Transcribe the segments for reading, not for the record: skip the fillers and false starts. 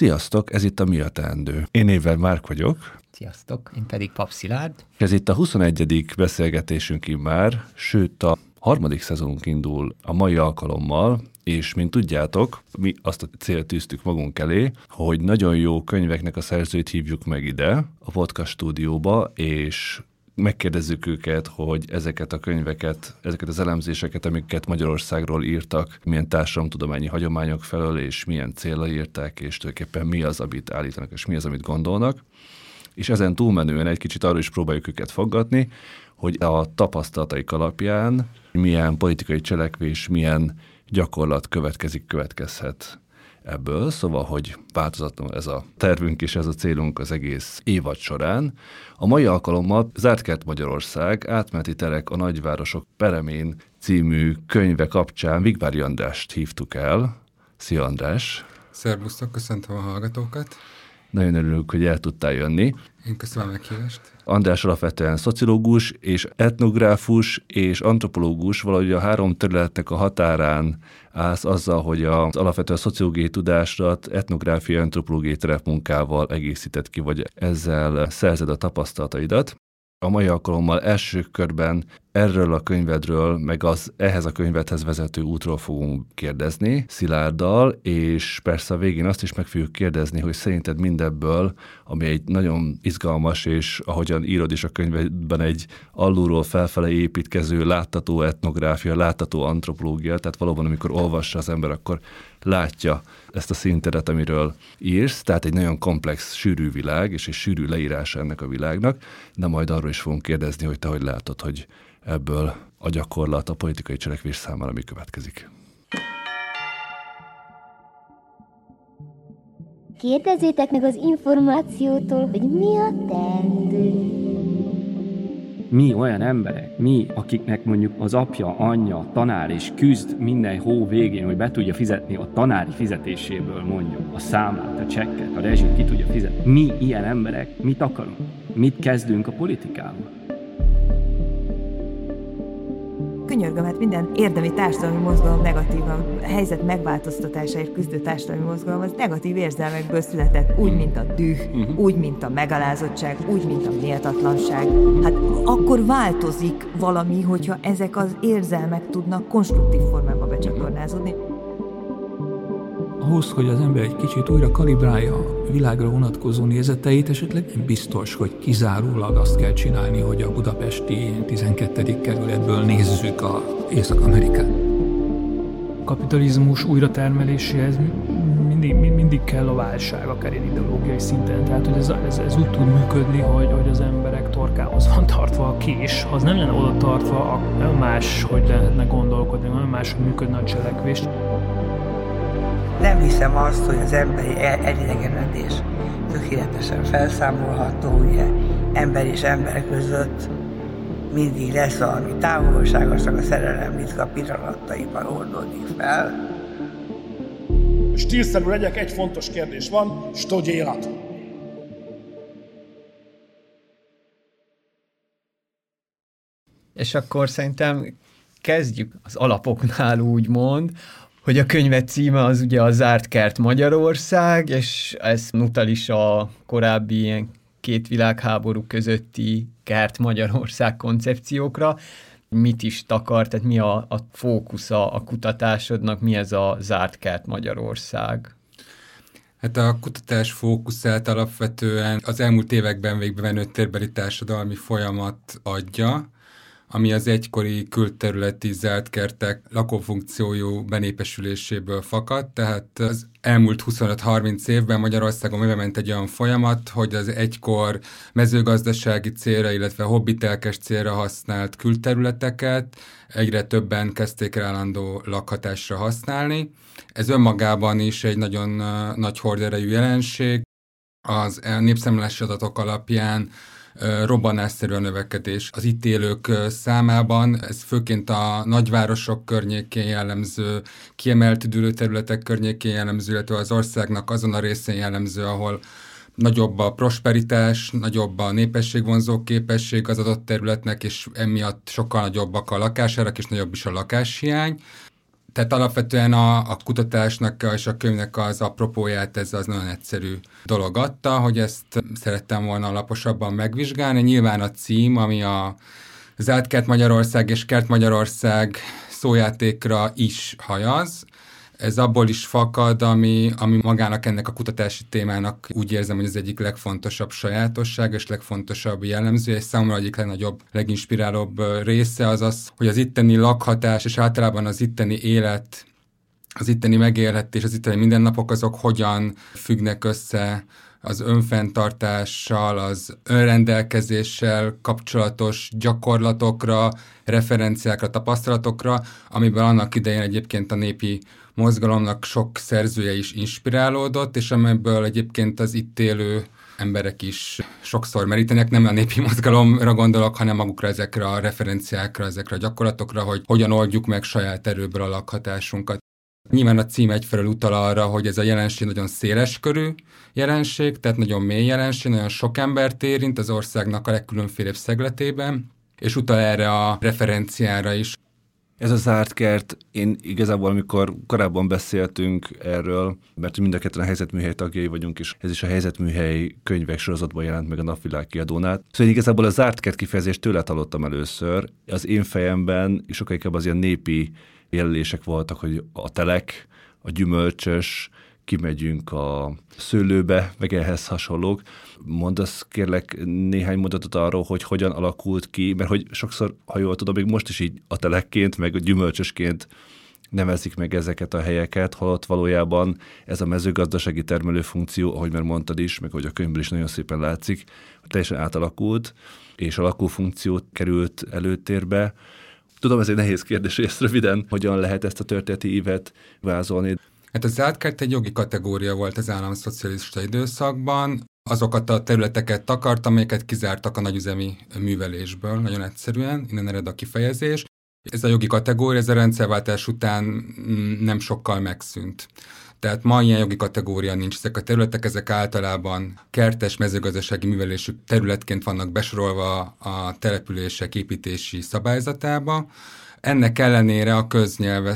Sziasztok, ez itt a Mi a Teendő. Én Éber Márk vagyok. Sziasztok, én pedig Pap Szilárd. Ez itt a 21. beszélgetésünk immár, sőt a harmadik szezonunk indul a mai alkalommal, és mint tudjátok, mi azt a célt tűztük magunk elé, hogy nagyon jó könyveknek a szerzőit hívjuk meg ide, a podcast stúdióba, és megkérdezzük őket, hogy ezeket a könyveket, ezeket az elemzéseket, amiket Magyarországról írtak, milyen társadalomtudományi hagyományok felől, és milyen célra írták, és tulajdonképpen mi az, amit állítanak, és mi az, amit gondolnak. És ezen túlmenően egy kicsit arról is próbáljuk őket foggatni, hogy a tapasztalataik alapján milyen politikai cselekvés, milyen gyakorlat következhet ebből, szóval, hogy változatlan ez a tervünk és ez a célunk az egész évad során. A mai alkalommal Zártkert-Magyarország átmeneti terek a nagyvárosok peremén című könyve kapcsán Vigvári Andrást hívtuk el. Szia András! Szervusztok, köszöntöm a hallgatókat! Nagyon örülök, hogy el tudtál jönni. Én köszönöm a meghívást. András alapvetően szociológus és etnográfus és antropológus, valahogy a három területnek a határán állsz azzal, hogy az alapvetően szociológiai tudásodat etnográfia, antropológiai terepmunkával egészíted ki, vagy ezzel szerzed a tapasztalataidat. A mai alkalommal első körben erről a könyvedről, meg az ehhez a könyvedhez vezető útról fogunk kérdezni Szilárddal, és persze a végén azt is meg fogjuk kérdezni, hogy szerinted mindebből, ami egy nagyon izgalmas, és ahogyan írod is a könyvedben, egy alulról felfele építkező láttató etnográfia, láttató antropológia, tehát valóban amikor olvassa az ember, akkor látja ezt a színteret, amiről írsz, tehát egy nagyon komplex, sűrű világ, és egy sűrű leírása ennek a világnak, de majd arról is fogunk kérdezni, hogy te hogy látod, hogy ebből a gyakorlat a politikai cselekvés számára mi következik. Kérdezzétek meg az információtól, hogy mi a teendő. Mi olyan emberek, mi, akiknek mondjuk az apja, anyja, tanár és küzd minden hó végén, hogy be tudja fizetni a tanári fizetéséből mondjuk a számlát, a csekket, a rezsit ki tudja fizetni. Mi ilyen emberek mit akarunk? Mit kezdünk a politikával? Könyörgöm, hát minden érdemi társadalmi mozgalom negatív, a helyzet megváltoztatásáért küzdő társadalmi mozgalom, az negatív érzelmekből született, úgy, mint a düh, úgy, mint a megalázottság, úgy, mint a méltatlanság. Hát akkor változik valami, hogyha ezek az érzelmek tudnak konstruktív formába becsatornázódni. Ahhoz, hogy az ember egy kicsit újra kalibrálja a világra vonatkozó nézeteit, esetleg nem biztos, hogy kizárólag azt kell csinálni, hogy a budapesti 12. kerületből nézzük az Észak-Amerikát. A kapitalizmus újratermeléséhez mindig kell a válság, akár ilyen ideológiai szinten. Tehát, hogy ez úgy tud működni, hogy az emberek torkához van tartva a kés. Ha az nem lenne oda tartva, nem más, hogy lehetne gondolkodni, nem más, hogy működne a cselekvés. Nem hiszem azt, hogy az emberi elidegenedés tökéletesen felszámolható, ugye ember és ember között mindig lesz valami távolságosnak a szerelem, mint a pillanataiban oldódik fel. Stílszerű legyek, egy fontos kérdés van, hogy élet. És akkor szerintem kezdjük az alapoknál, úgymond, hogy a könyve címe az ugye a Zártkert Magyarország, és ez utal is a korábbi ilyen két világháború közötti kert Magyarország koncepciókra. Mit is takar, tehát mi a fókusza a kutatásodnak, mi ez a Zártkert Magyarország? Hát a kutatás fókuszát alapvetően az elmúlt években végbevenő térbeli társadalmi folyamat adja, ami az egykori külterületi zárt kertek lakófunkciójú benépesüléséből fakadt, tehát az elmúlt 25-30 évben Magyarországon megment egy olyan folyamat, hogy az egykor mezőgazdasági célra, illetve hobbitelkes célra használt külterületeket egyre többen kezdték el állandó lakhatásra használni. Ez önmagában is egy nagyon nagy horderejű jelenség. Az népszámlási adatok alapján robbanásszerű a növekedés. Az itt élők számában ez főként a nagyvárosok környékén jellemző, kiemelt üdülőterületek környékén jellemző, illetve az országnak azon a részén jellemző, ahol nagyobb a prosperitás, nagyobb a népességvonzó képesség az adott területnek, és emiatt sokkal nagyobbak a lakásárak, és nagyobb is a lakáshiány. Tehát alapvetően a kutatásnak és a könyvnek az apropóját ez az nagyon egyszerű dolog adta, hogy ezt szerettem volna alaposabban megvizsgálni. Nyilván a cím, ami a Zártkert-Magyarország és Kert-Magyarország szójátékra is hajaz. Ez abból is fakad, ami magának ennek a kutatási témának úgy érzem, hogy az egyik legfontosabb sajátosság és legfontosabb jellemző, és számomra egyik legnagyobb, leginspirálóbb része az az, hogy az itteni lakhatás és általában az itteni élet, az itteni megélhetés, az itteni mindennapok azok hogyan függnek össze az önfenntartással, az önrendelkezéssel kapcsolatos gyakorlatokra, referenciákra, tapasztalatokra, amiből annak idején egyébként a népi mozgalomnak sok szerzője is inspirálódott, és amelyből egyébként az itt élő emberek is sokszor merítenek, nem a népi mozgalomra gondolok, hanem magukra ezekre a referenciákra, ezekre a gyakorlatokra, hogy hogyan oldjuk meg saját erőből a lakhatásunkat. Nyilván a cím egyfelől utal arra, hogy ez a jelenség nagyon széleskörű jelenség, tehát nagyon mély jelenség, nagyon sok embert érint az országnak a legkülönfélebb szegletében, és utal erre a referenciára is. Ez a Zártkert, én igazából, amikor korábban beszéltünk erről, mert mind a ketten a Helyzet Műhely tagjai vagyunk, és ez is a Helyzet Műhely könyvek sorozatban jelent meg a Napvilág Kiadónál. Szóval igazából a Zártkert kifejezést tőle hallottam először. Az én fejemben sokkal inkább az ilyen népi jelölések voltak, hogy a telek, a gyümölcsös, kimegyünk a szőlőbe, meg ehhez hasonlók. Mondasz kérlek néhány mondatot arról, hogy hogyan alakult ki, mert hogy sokszor, ha jól tudom, még most is így a telekként, meg a gyümölcsösként nevezik meg ezeket a helyeket, holott valójában ez a mezőgazdasági termelő funkció, ahogy már mondtad is, meg ahogy a könyvből is nagyon szépen látszik, teljesen átalakult, és a lakófunkció került előtérbe. Tudom, ez egy nehéz kérdés, és röviden, hogyan lehet ezt a történeti ívet vázolni? Hát a Zártkert egy jogi kategória volt az államszocialista időszakban. Azokat a területeket takart, amelyeket kizártak a nagyüzemi művelésből, nagyon egyszerűen, innen ered a kifejezés. Ez a jogi kategória, ez a rendszerváltás után nem sokkal megszűnt. Tehát ma ilyen jogi kategória nincs. Ezek a területek, ezek általában kertes mezőgazdasági művelésű területként vannak besorolva a települések építési szabályzatába. Ennek ellenére a köznyelv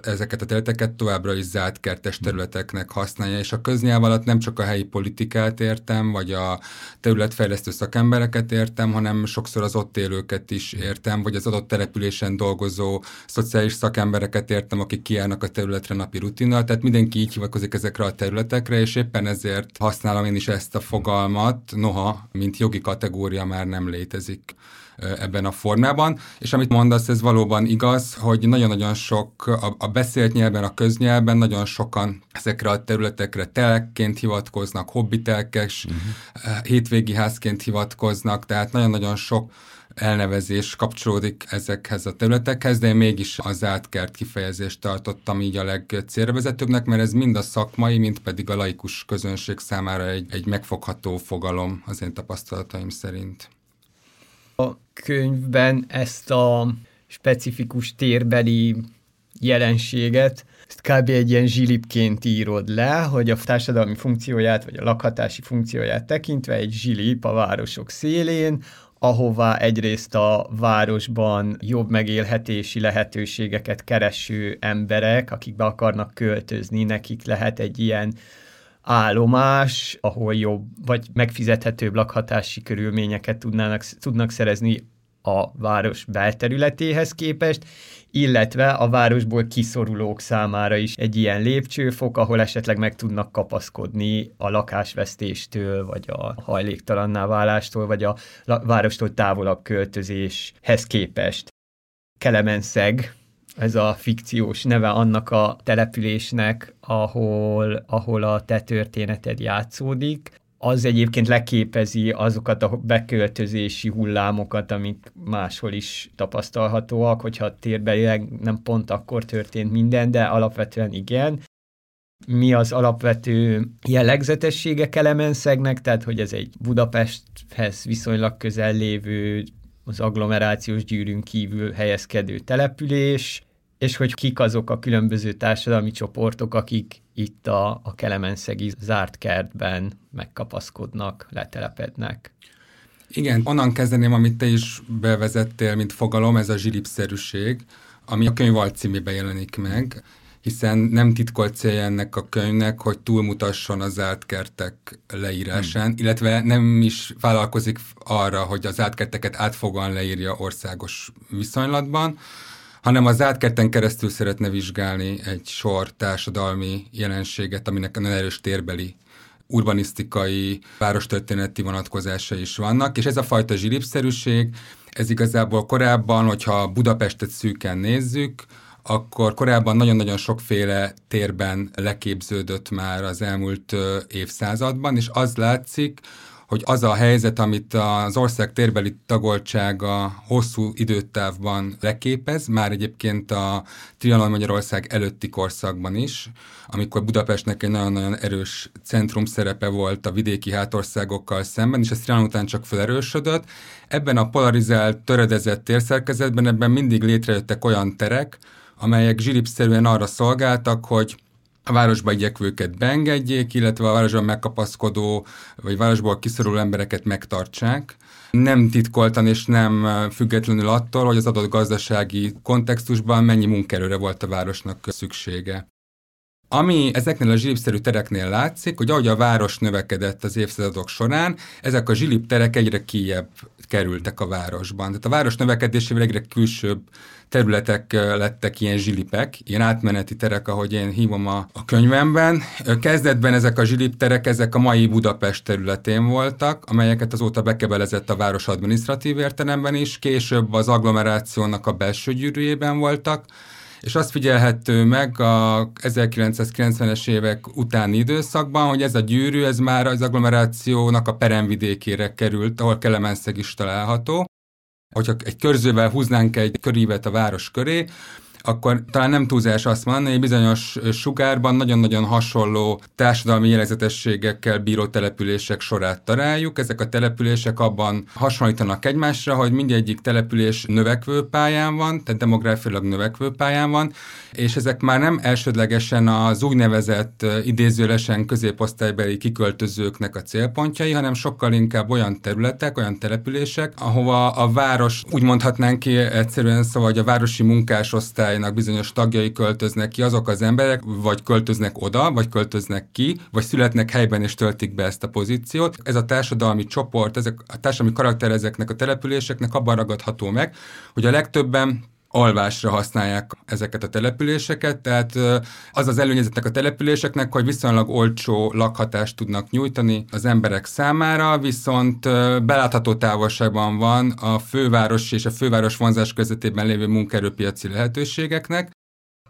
ezeket a területeket továbbra is zártkertes területeknek használja, és a köznyelv alatt nem csak a helyi politikát értem, vagy a területfejlesztő szakembereket értem, hanem sokszor az ott élőket is értem, vagy az adott településen dolgozó szociális szakembereket értem, akik kijárnak a területre napi rutinnal, tehát mindenki így hivatkozik ezekre a területekre, és éppen ezért használom én is ezt a fogalmat, noha, mint jogi kategória már nem létezik ebben a formában, és amit mondasz, ez valóban igaz, hogy nagyon-nagyon sok a beszélt nyelven, a köznyelven nagyon sokan ezekre a területekre telekként hivatkoznak, hobbitelkes, hétvégi házként hivatkoznak, tehát nagyon-nagyon sok elnevezés kapcsolódik ezekhez a területekhez, de én mégis a zártkert kifejezést tartottam így a legcélvezetőbbnek, mert ez mind a szakmai, mind pedig a laikus közönség számára egy megfogható fogalom az én tapasztalataim szerint. A könyvben ezt a specifikus térbeli jelenséget, ezt kb. Egy ilyen zsilipként írod le, hogy a társadalmi funkcióját, vagy a lakhatási funkcióját tekintve egy zsilip a városok szélén, ahová egyrészt a városban jobb megélhetési lehetőségeket kereső emberek, akik be akarnak költözni, nekik lehet egy ilyen állomás, ahol jobb vagy megfizethetőbb lakhatási körülményeket tudnak szerezni a város belterületéhez képest, illetve a városból kiszorulók számára is egy ilyen lépcsőfok, ahol esetleg meg tudnak kapaszkodni a lakásvesztéstől, vagy a hajléktalanná válástól, vagy a várostól távolabb költözéshez képest. Kelemen szeg, ez a fikciós neve annak a településnek, ahol a te történeted játszódik. Az egyébként leképezi azokat a beköltözési hullámokat, amik máshol is tapasztalhatóak, hogyha térbelileg nem pont akkor történt minden, de alapvetően igen. Mi az alapvető jellegzetessége Kelemen szegnek, tehát hogy ez egy Budapesthez viszonylag közel lévő, az agglomerációs gyűrűn kívül helyezkedő település, és hogy kik azok a különböző társadalmi csoportok, akik itt a kelemenszegi zártkertben megkapaszkodnak, letelepednek. Igen, onnan kezdeném, amit te is bevezettél, mint fogalom, ez a zsilipszerűség, ami a könyv alcímében jelenik meg, hiszen nem titkolt célja ennek a könyvnek, hogy túlmutasson a zártkertek leírásán, illetve nem is vállalkozik arra, hogy a zártkerteket átfogóan leírja országos viszonylatban, hanem a zártkerten keresztül szeretne vizsgálni egy sor társadalmi jelenséget, aminek nagyon erős térbeli, urbanisztikai, várostörténeti vonatkozásai is vannak, és ez a fajta zsilipszerűség, ez igazából korábban, hogyha Budapestet szűken nézzük, akkor korábban nagyon-nagyon sokféle térben leképződött már az elmúlt évszázadban, és az látszik, hogy az a helyzet, amit az ország térbeli tagoltsága hosszú időtávban leképez, már egyébként a Trianon Magyarország előtti korszakban is, amikor Budapestnek egy nagyon-nagyon erős centrum szerepe volt a vidéki hátországokkal szemben, és ez Trianon után csak felerősödött. Ebben a polarizált, töredezett térszerkezetben ebben mindig létrejöttek olyan terek, amelyek zsilipszerűen arra szolgáltak, hogy a városba igyekvőket beengedjék, illetve a városban megkapaszkodó, vagy városból kiszoruló embereket megtartsák. Nem titkoltan és nem függetlenül attól, hogy az adott gazdasági kontextusban mennyi munkaerőre volt a városnak szüksége. Ami ezeknél a zsilipszerű tereknél látszik, hogy ahogy a város növekedett az évszázadok során, ezek a zsilipterek egyre kijebb kerültek a városban. Tehát a város növekedésével egyre külsőbb területek lettek ilyen zsilipek, ilyen átmeneti terek, ahogy én hívom a könyvemben. Kezdetben ezek a zsilipterek, ezek a mai Budapest területén voltak, amelyeket azóta bekebelezett a város adminisztratív értelemben is, később az agglomerációnak a belső gyűrűjében voltak, és azt figyelhető meg a 1990-es évek utáni időszakban, hogy ez a gyűrű, ez már az agglomerációnak a peremvidékére került, ahol Kelemen szeg is található. Hogyha egy körzővel húznánk egy körívet a város köré, akkor talán nem túlzás azt mondani, hogy bizonyos sugárban nagyon-nagyon hasonló társadalmi jellegzetességekkel bíró települések sorát találjuk. Ezek a települések abban hasonlítanak egymásra, hogy mindegyik település növekvő pályán van, tehát demográfiailag növekvő pályán van, és ezek már nem elsődlegesen az úgynevezett idézőlesen középosztálybeli kiköltözőknek a célpontjai, hanem sokkal inkább olyan területek, olyan települések, ahova a város, úgy mondhatnánk ki egyszerűen, szóval, hogy a városi munkásosztály bizonyos tagjai költöznek ki, azok az emberek vagy költöznek oda, vagy költöznek ki, vagy születnek helyben és töltik be ezt a pozíciót. Ez a társadalmi csoport, ezek a társadalmi karakter ezeknek a településeknek abban ragadható meg, hogy a legtöbben alvásra használják ezeket a településeket, tehát az az előnyezetnek a településeknek, hogy viszonylag olcsó lakhatást tudnak nyújtani az emberek számára, viszont belátható távolságban van a főváros és a főváros vonzás közvetében lévő munkaerőpiaci lehetőségeknek,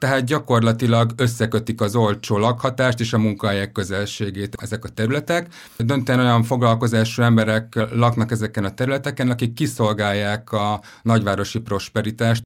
tehát gyakorlatilag összekötik az olcsó lakhatást és a munkahelyek közelségét ezek a területek. Döntően olyan foglalkozású emberek laknak ezeken a területeken, akik kiszolgálják a nagyvárosi prosperitást,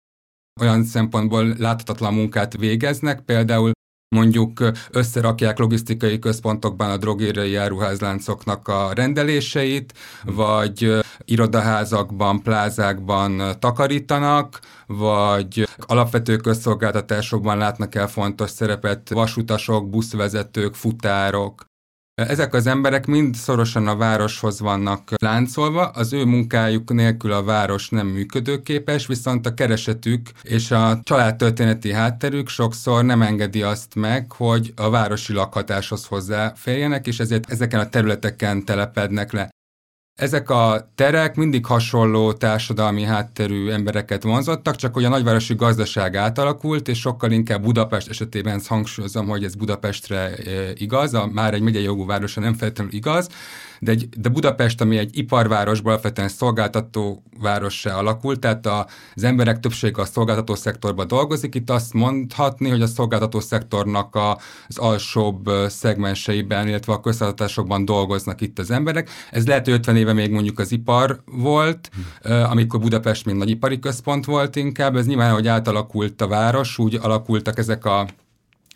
olyan szempontból láthatatlan munkát végeznek, például mondjuk összerakják logisztikai központokban a drogériai áruházláncoknak a rendeléseit, vagy irodaházakban, plázákban takarítanak, vagy alapvető közszolgáltatásokban látnak el fontos szerepet vasutasok, buszvezetők, futárok. Ezek az emberek mind szorosan a városhoz vannak láncolva, az ő munkájuk nélkül a város nem működőképes, viszont a keresetük és a családtörténeti hátterük sokszor nem engedi azt meg, hogy a városi lakhatáshoz hozzáférjenek, és ezért ezeken a területeken telepednek le. Ezek a terek mindig hasonló társadalmi hátterű embereket vonzottak, csak hogy a nagyvárosi gazdaság átalakult, és sokkal inkább Budapest esetében ezt hangsúlyozom, hogy ez Budapestre igaz, már egy megyei jogú városra nem feltétlenül igaz, de Budapest, ami egy iparvárosból alapvetően szolgáltató várossá alakult, tehát az emberek többsége a szolgáltató szektorban dolgozik, itt azt mondhatni, hogy a szolgáltató szektornak az alsóbb szegmenseiben, illetve a közszolgáltatásokban dolgoznak itt az emberek. Ez lehet, hogy 50 éve még mondjuk az ipar volt, amikor Budapest még nagyipari központ volt inkább, ez nyilván, hogy átalakult a város, úgy alakultak ezek a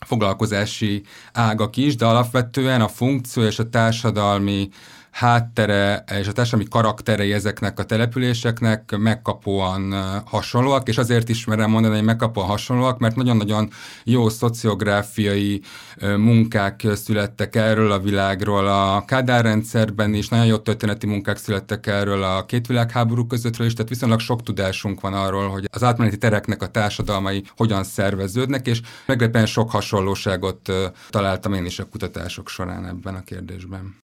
foglalkozási ágak is, de alapvetően a funkció és a társadalmi háttere és a társadalmi karakterei ezeknek a településeknek megkapóan hasonlóak, és azért is merem mondani, hogy megkapóan hasonlóak, mert nagyon-nagyon jó szociográfiai munkák születtek erről a világról a Kádár rendszerben is, nagyon jó történeti munkák születtek erről a két világháború közöttről is, tehát viszonylag sok tudásunk van arról, hogy az átmeneti tereknek a társadalmai hogyan szerveződnek, és meglepően sok hasonlóságot találtam én is a kutatások során ebben a kérdésben.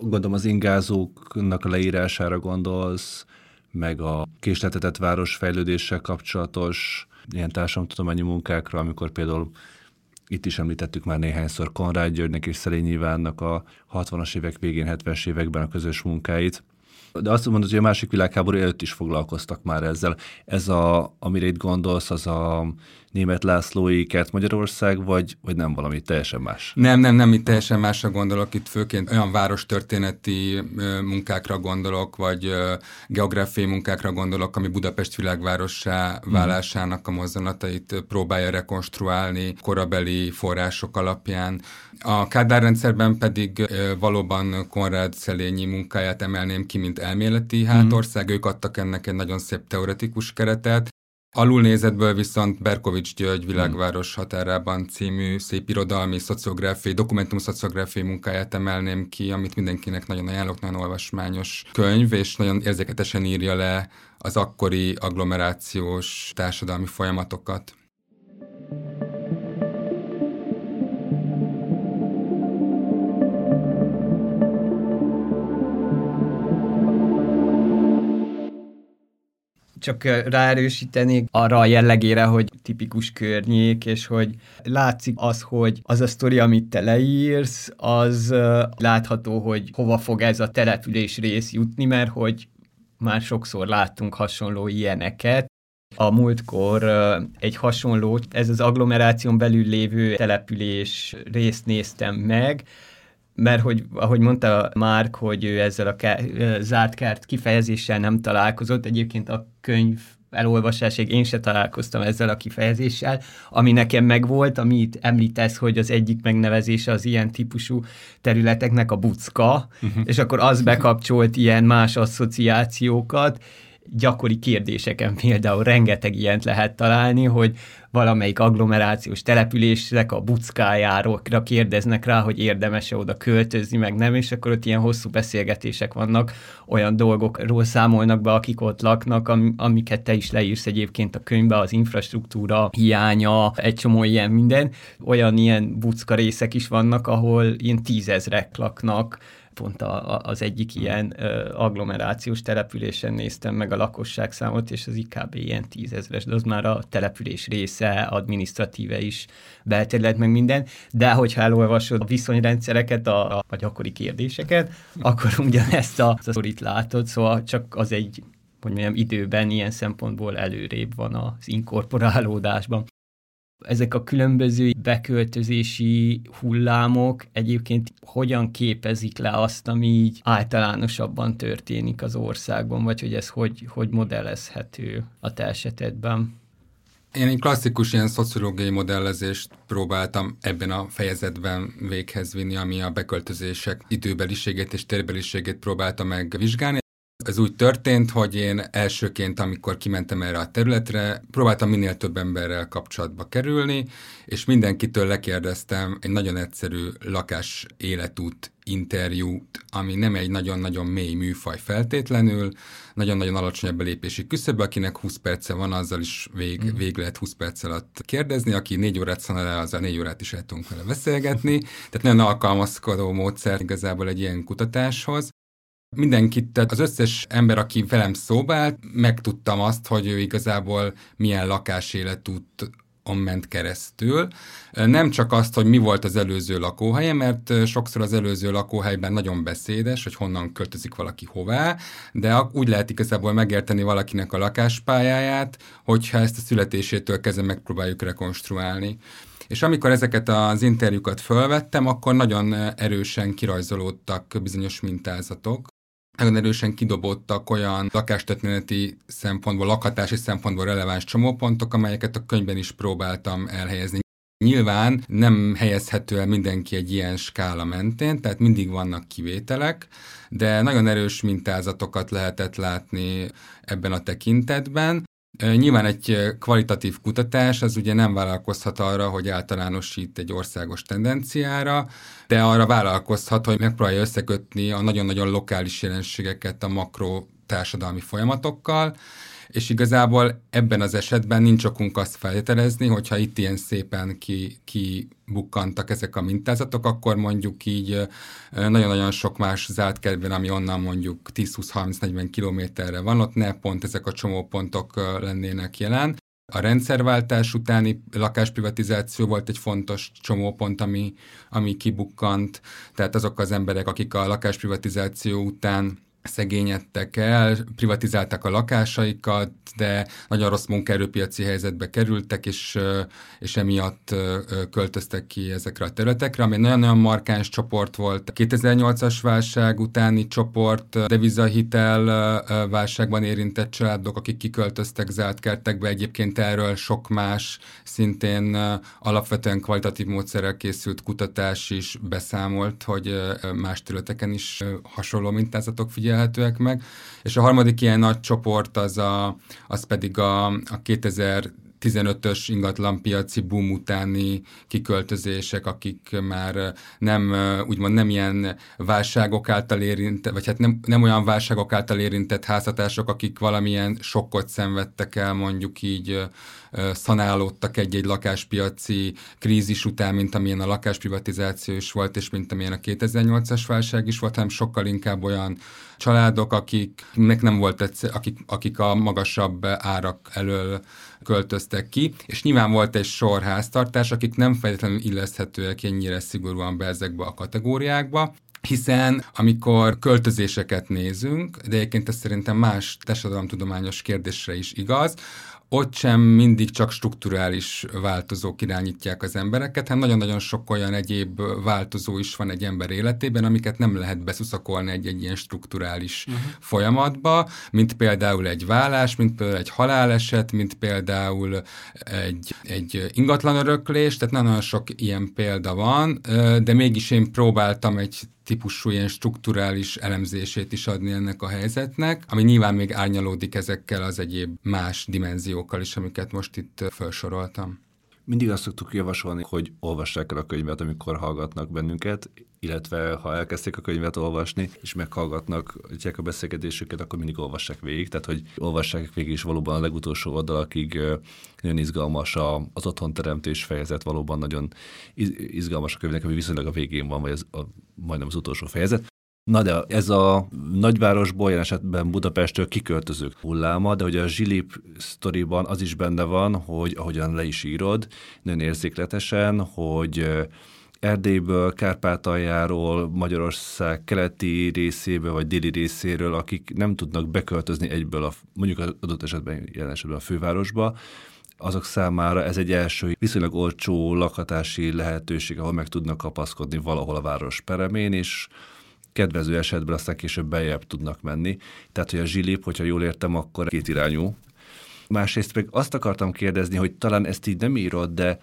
Gondolom az ingázóknak a leírására gondolsz, meg a késleltetett városfejlődéssel kapcsolatos ilyen társadalomtudományi munkákra, amikor például itt is említettük már néhányszor Konrád Györgynek és Szelényi Ivánnak a 60-as évek végén, 70-es években a közös munkáit. De azt mondod, hogy a másik világháború előtt is foglalkoztak már ezzel. Ez, amire itt gondolsz, az a Németh Lászlói Kert-Magyarország, vagy nem valami teljesen más? Nem, itt teljesen másra gondolok, itt főként olyan várostörténeti munkákra gondolok, vagy geográfiai munkákra gondolok, ami Budapest világvárossá válásának a mozzanatait próbálja rekonstruálni korabeli források alapján. A Kádár rendszerben pedig valóban Konrád Szelényi munkáját emelném ki, mint elméleti hátország, ők adtak ennek egy nagyon szép teoretikus keretet. Alulnézetből viszont Berkovics György Világváros határában című szép irodalmi szociográfiai, dokumentum-szociográfiai munkáját emelném ki, amit mindenkinek nagyon ajánlok, nagyon olvasmányos könyv, és nagyon érzéketesen írja le az akkori agglomerációs társadalmi folyamatokat. Csak ráerősítenék arra a jellegére, hogy tipikus környék, és hogy látszik az, hogy az a sztori, amit te leírsz, az látható, hogy hova fog ez a település rész jutni, mert hogy már sokszor láttunk hasonló ilyeneket. A múltkor egy hasonló, ez az agglomeráción belül lévő település részt néztem meg, mert hogy, ahogy mondta Márk, hogy ő ezzel a zártkert kifejezéssel nem találkozott, egyébként a könyv elolvasásig én se találkoztam ezzel a kifejezéssel, ami nekem megvolt, amit említesz, hogy az egyik megnevezése az ilyen típusú területeknek a bucka, és akkor az bekapcsolt ilyen más asszociációkat, gyakori kérdéseken például rengeteg ilyent lehet találni, hogy valamelyik agglomerációs településnek a buckájáról kérdeznek rá, hogy érdemes-e oda költözni, meg nem, és akkor ott ilyen hosszú beszélgetések vannak, olyan dolgokról számolnak be, akik ott laknak, amiket te is leírsz egyébként a könyvbe, az infrastruktúra hiánya, egy csomó ilyen minden. Ilyen bucka részek is vannak, ahol ilyen tízezrek laknak, pont az egyik ilyen agglomerációs településen néztem meg a lakosságszámot, és az kb. Ilyen 10 000-es, de az már a település része, adminisztratíve is, belterület, meg minden, de hogyha elolvasod a viszonyrendszereket, a gyakori kérdéseket, akkor ugyanezt a sztorit látod, szóval csak az egy, hogy mondjam, időben ilyen szempontból előrébb van az inkorporálódásban. Ezek a különböző beköltözési hullámok egyébként hogyan képezik le azt, ami így általánosabban történik az országban, vagy hogy ez hogy modellezhető a te esetedben? Én egy klasszikus ilyen szociológiai modellezést próbáltam ebben a fejezetben véghez vinni, ami a beköltözések időbeliségét és térbeliségét próbálta megvizsgálni. Ez úgy történt, hogy én elsőként, amikor kimentem erre a területre, próbáltam minél több emberrel kapcsolatba kerülni, és mindenkitől lekérdeztem egy nagyon egyszerű lakás életút interjút, ami nem egy nagyon-nagyon mély műfaj feltétlenül, nagyon-nagyon alacsony a belépési küszöb, akinek 20 perce van, azzal is végig lehet 20 perc alatt kérdezni, aki 4 órát szanál el, azzal 4 órát is el tudunk vele beszélgetni, tehát nagyon alkalmazkodó módszer igazából egy ilyen kutatáshoz. Mindenkit, tehát az összes ember, aki velem szóba állt, megtudtam azt, hogy ő igazából milyen lakáséletúton ment keresztül. Nem csak azt, hogy mi volt az előző lakóhelye, mert sokszor az előző lakóhelyben nagyon beszédes, hogy honnan költözik valaki hová, de úgy lehet igazából megérteni valakinek a lakáspályáját, hogyha ezt a születésétől kezdve megpróbáljuk rekonstruálni. És amikor ezeket az interjúkat fölvettem, akkor nagyon erősen kirajzolódtak bizonyos mintázatok. Nagyon erősen kidobódtak olyan lakástörténeti szempontból, lakhatási szempontból releváns csomópontok, amelyeket a könyvben is próbáltam elhelyezni. Nyilván nem helyezhető el mindenki egy ilyen skála mentén, tehát mindig vannak kivételek, de nagyon erős mintázatokat lehetett látni ebben a tekintetben. Nyilván egy kvalitatív kutatás az ugye nem vállalkozhat arra, hogy általánosít egy országos tendenciára, de arra vállalkozhat, hogy megpróbálja összekötni a nagyon-nagyon lokális jelenségeket a makro társadalmi folyamatokkal, és igazából ebben az esetben nincs okunk azt feltételezni, hogyha itt ilyen szépen kibukkantak ezek a mintázatok, akkor mondjuk így nagyon-nagyon sok más Zártkertben, ami onnan mondjuk 10-20-30-40 kilométerre van, ott ne pont ezek a csomópontok lennének jelen. A rendszerváltás utáni lakásprivatizáció volt egy fontos csomópont, ami kibukkant, tehát azok az emberek, akik a lakásprivatizáció után szegényedtek el, privatizálták a lakásaikat, de nagyon rossz munkaerőpiaci helyzetbe kerültek, és emiatt költöztek ki ezekre a területekre, ami nagyon-nagyon markáns csoport volt. 2008-as válság utáni csoport, devizahitel válságban érintett családok, akik kiköltöztek Zártkertekbe, egyébként erről sok más, szintén alapvetően kvalitatív módszerrel készült kutatás is beszámolt, hogy más területeken is hasonló mintázatok figyelhetőek meg. És a harmadik ilyen nagy csoport az pedig a 2015-ös ingatlanpiaci boom utáni kiköltözések, akik már nem ilyen válságok által érintett, vagy hát nem olyan válságok által érintett háztartások, akik valamilyen sokkot szenvedtek el, mondjuk így szanálódtak egy-egy lakáspiaci krízis után, mint amilyen a lakásprivatizáció is volt, és mint amilyen a 2008-as válság is volt, hanem sokkal inkább olyan családok, akiknek nem volt akik a magasabb árak elől költöztek ki, és nyilván volt egy sor háztartás, akik nem feltétlenül illeszthetőek ennyire szigorúan be ezekbe a kategóriákba, hiszen amikor költözéseket nézünk, de egyébként ez szerintem más társadalomtudományos kérdésre is igaz, ott sem mindig csak strukturális változók irányítják az embereket, hanem nagyon-nagyon sok olyan egyéb változó is van egy ember életében, amiket nem lehet beszuszakolni egy ilyen strukturális folyamatba, mint például egy vállás, mint például egy haláleset, mint például egy ingatlanöröklés, tehát nagyon sok ilyen példa van, de mégis én próbáltam egy típusú ilyen strukturális elemzését is adni ennek a helyzetnek, ami nyilván még árnyalódik ezekkel az egyéb más dimenziókkal is, amiket most itt felsoroltam. Mindig azt szoktuk javasolni, hogy olvassák el a könyvet, amikor hallgatnak bennünket, illetve ha elkezdték a könyvet olvasni, és meghallgatnak a beszélgetésüket, akkor mindig olvassák végig, tehát hogy olvassák végig is valóban a legutolsó oldalakig, nagyon izgalmas az otthonteremtés fejezet, valóban nagyon izgalmas a könyvnek, ami viszonylag a végén van, vagy majdnem az utolsó fejezet. Na de ez a nagyvárosból, jelen esetben Budapesttől kiköltözők hulláma, de ugye a Zsilip sztoriban az is benne van, hogy ahogyan le is írod, nagyon érzékletesen, hogy Erdélyből, Kárpátaljáról, Magyarország keleti részéből, vagy déli részéről, akik nem tudnak beköltözni egyből, mondjuk az adott esetben, jelen esetben a fővárosba, azok számára ez egy első viszonylag olcsó lakhatási lehetőség, ahol meg tudnak kapaszkodni valahol a város peremén, és kedvező esetben aztán később beljebb tudnak menni. Tehát, hogy a Zsilip, hogyha jól értem, akkor kétirányú. Másrészt meg azt akartam kérdezni, hogy talán ezt így nem írod, de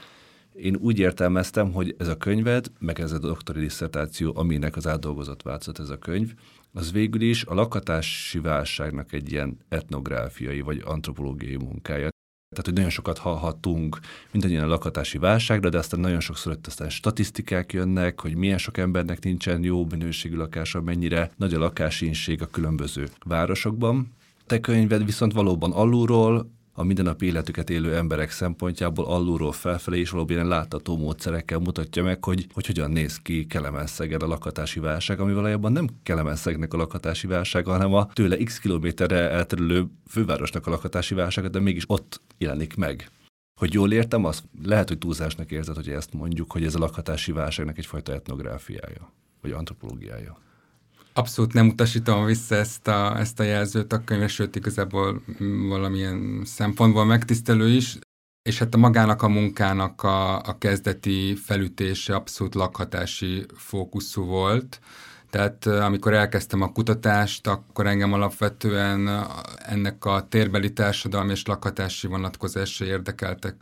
én úgy értelmeztem, hogy ez a könyved, meg ez a doktori disszertáció, aminek az átdolgozott változat ez a könyv, az végül is a lakhatási válságnak egy ilyen etnográfiai vagy antropológiai munkája. Tehát, hogy nagyon sokat hallhatunk mindannyian a lakhatási válságra, de aztán nagyon sokszor aztán statisztikák jönnek, hogy milyen sok embernek nincsen jó minőségű lakása, mennyire nagy a lakásinség a különböző városokban. Te könyved viszont valóban alulról, a mindennapi életüket élő emberek szempontjából alulról felfelé is valóban látható módszerekkel mutatja meg, hogy hogyan néz ki Kelemen szegen a lakhatási válság, ami valójában nem Kelemen szegnek a lakhatási válsága, hanem a tőle x kilométerre elterülő fővárosnak a lakhatási válsága, de mégis ott jelenik meg. Hogy jól értem, azt lehet, hogy túlzásnak érzed, hogy ezt mondjuk, hogy ez a lakhatási válságnak egyfajta etnográfiája, vagy antropológiája. Abszolút nem utasítom vissza ezt a jelzőt a könyvre, sőt igazából valamilyen szempontból megtisztelő is, és hát a magának a munkának a kezdeti felütése abszolút lakhatási fókuszú volt. Tehát amikor elkezdtem a kutatást, akkor engem alapvetően ennek a térbeli társadalmi és lakhatási vonatkozásai érdekeltek.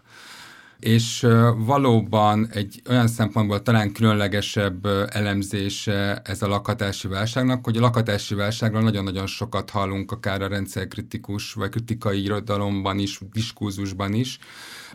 és valóban egy olyan szempontból talán különlegesebb elemzése ez a lakhatási válságnak, hogy a lakhatási válságról nagyon-nagyon sokat hallunk, akár a rendszerkritikus vagy kritikai irodalomban is, diskurzusban is.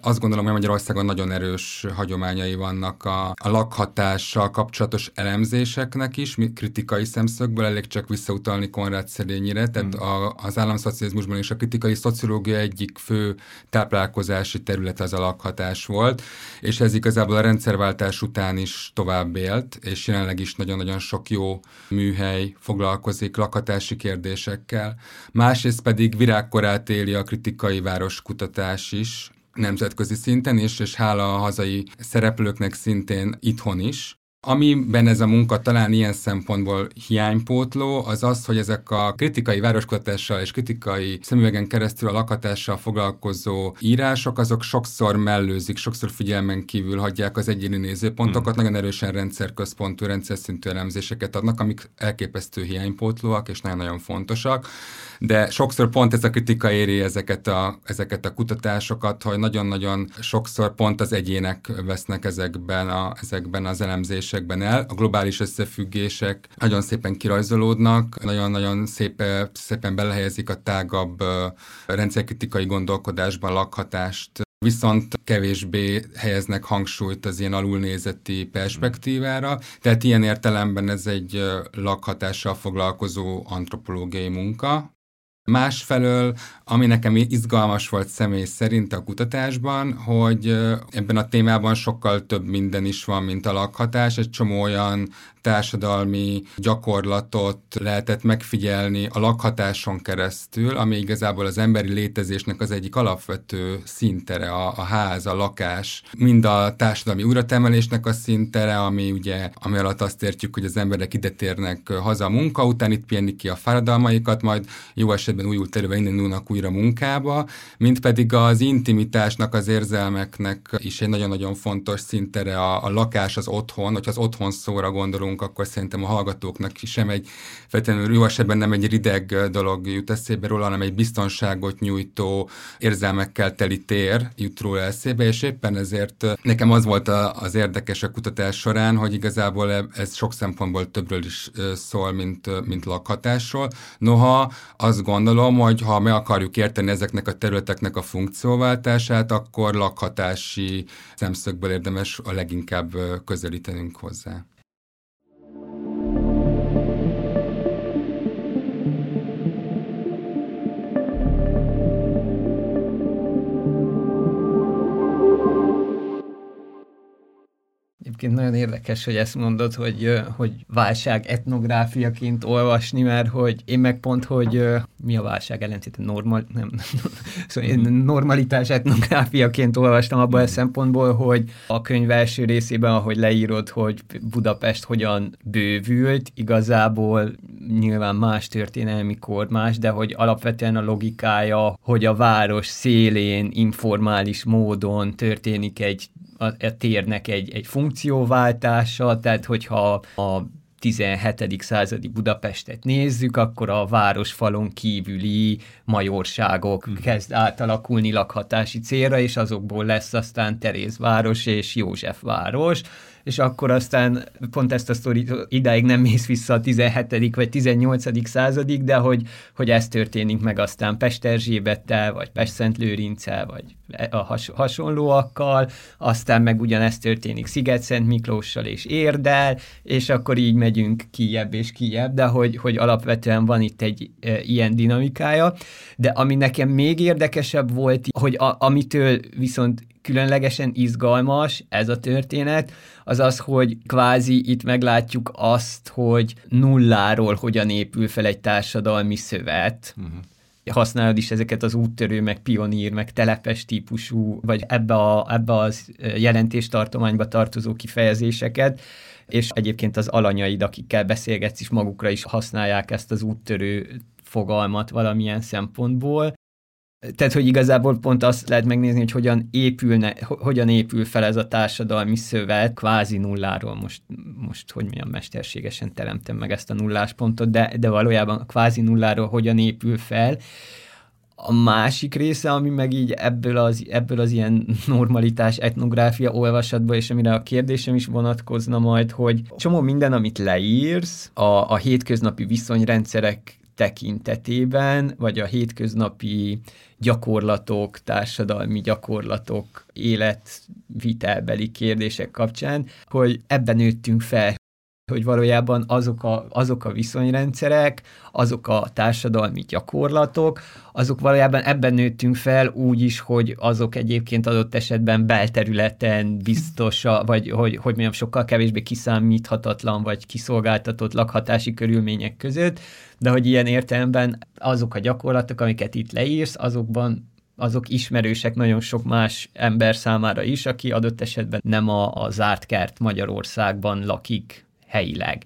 Azt gondolom, hogy Magyarországon nagyon erős hagyományai vannak a lakhatással kapcsolatos elemzéseknek is, kritikai szemszögből, elég csak visszautalni Konrád Szelényire, tehát az államszocializmusban és a kritikai szociológia egyik fő táplálkozási terület az a lakhatás volt, és ez igazából a rendszerváltás után is tovább élt, és jelenleg is nagyon-nagyon sok jó műhely foglalkozik lakhatási kérdésekkel. Másrészt pedig virágkorát éli a kritikai városkutatás is, nemzetközi szinten is, és hála a hazai szereplőknek szintén itthon is. Amiben ez a munka talán ilyen szempontból hiánypótló, az az, hogy ezek a kritikai városkutatással és kritikai szemüvegen keresztül a lakhatással foglalkozó írások, azok sokszor mellőzik, sokszor figyelmen kívül hagyják az egyéni nézőpontokat, nagyon erősen rendszerközpontú, rendszerszintű elemzéseket adnak, amik elképesztő hiánypótlóak és nagyon-nagyon fontosak. De sokszor pont ez a kritika éri ezeket a kutatásokat, hogy nagyon-nagyon sokszor pont az egyének vesznek ezekben az elemzésekben el. A globális összefüggések nagyon szépen kirajzolódnak, nagyon-nagyon szépen belehelyezik a tágabb rendszerkritikai gondolkodásban lakhatást, viszont kevésbé helyeznek hangsúlyt az ilyen alulnézeti perspektívára, tehát ilyen értelemben ez egy lakhatással foglalkozó antropológiai munka. Másfelől, ami nekem izgalmas volt személy szerint a kutatásban, hogy ebben a témában sokkal több minden is van, mint a lakhatás, egy csomó olyan társadalmi gyakorlatot lehetett megfigyelni a lakhatáson keresztül, ami igazából az emberi létezésnek az egyik alapvető szintere, a ház, a lakás, mind a társadalmi újratermelésnek a szintere, ami alatt azt értjük, hogy az emberek ide térnek haza a munka után, itt pihenni ki a fáradalmaikat, majd jó esetben újult erővel innen indulnak újra munkába, mint pedig az intimitásnak, az érzelmeknek is egy nagyon-nagyon fontos szintere a lakás, az otthon, hogyha az otthon szóra gondolunk, akkor szerintem a hallgatóknak sem egy feltétlenül jó esetben nem egy rideg dolog jut eszébe róla, hanem egy biztonságot nyújtó érzelmekkel teli tér jut róla eszébe, és éppen ezért nekem az volt az érdekes a kutatás során, hogy igazából ez sok szempontból többről is szól, mint lakhatásról. Noha azt gondolom, hogy ha meg akarjuk érteni ezeknek a területeknek a funkcióváltását, akkor lakhatási szemszögből érdemes a leginkább közelítenünk hozzá. Egyébként nagyon érdekes, hogy ezt mondod, hogy válság etnográfiaként olvasni, mert hogy én meg pont, hogy mi a válság ellentéte? Szóval én normalitás etnográfiaként olvastam abban a szempontból, hogy a könyv első részében, ahogy leírod, hogy Budapest hogyan bővült, igazából nyilván más történelmi kor, más, de hogy alapvetően a logikája, hogy a város szélén informális módon történik a térnek egy funkcióváltása, tehát hogyha a 17. századi Budapestet nézzük, akkor a városfalon kívüli majorságok kezd átalakulni lakhatási célra, és azokból lesz aztán Terézváros és Józsefváros, és akkor aztán pont ezt a sztorit idáig nem mész vissza a 17. vagy 18. századig, de hogy ez történik meg aztán Pesterzsébettel, vagy Pestszentlőrinccel, vagy a hasonlóakkal, aztán meg ugyanezt történik Szigetszentmiklóssal és Érddel, és akkor így megyünk kijebb és kijebb, de hogy alapvetően van itt egy ilyen dinamikája, de ami nekem még érdekesebb volt, hogy amitől viszont különlegesen izgalmas ez a történet, az, hogy kvázi itt meglátjuk azt, hogy nulláról hogyan épül fel egy társadalmi szövet. Használod is ezeket az úttörő, meg pionír, meg telepes típusú, vagy ebbe az jelentéstartományba tartozó kifejezéseket, és egyébként az alanyaid, akikkel beszélgetsz is, magukra is használják ezt az úttörő fogalmat valamilyen szempontból. Tehát, hogy igazából pont azt lehet megnézni, hogy hogyan épül fel ez a társadalmi szövet, kvázi nulláról, most hogy milyen mesterségesen teremtem meg ezt a nulláspontot, de valójában kvázi nulláról hogyan épül fel, A másik része, ami meg így ebből az ilyen normalitás etnográfia olvasatba, és amire a kérdésem is vonatkozna majd, hogy csomó minden, amit leírsz a hétköznapi viszonyrendszerek tekintetében, vagy a hétköznapi gyakorlatok, társadalmi gyakorlatok, életvitelbeli kérdések kapcsán, hogy ebben nőttünk fel, hogy valójában azok a viszonyrendszerek, azok a társadalmi gyakorlatok, azok valójában ebben nőttünk fel úgy is, hogy azok egyébként adott esetben belterületen biztosa, vagy hogy mondjam, sokkal kevésbé kiszámíthatatlan, vagy kiszolgáltatott lakhatási körülmények között, de hogy ilyen értelemben azok a gyakorlatok, amiket itt leírsz, azok ismerősek nagyon sok más ember számára is, aki adott esetben nem a Zártkert-Magyarországban lakik helyileg.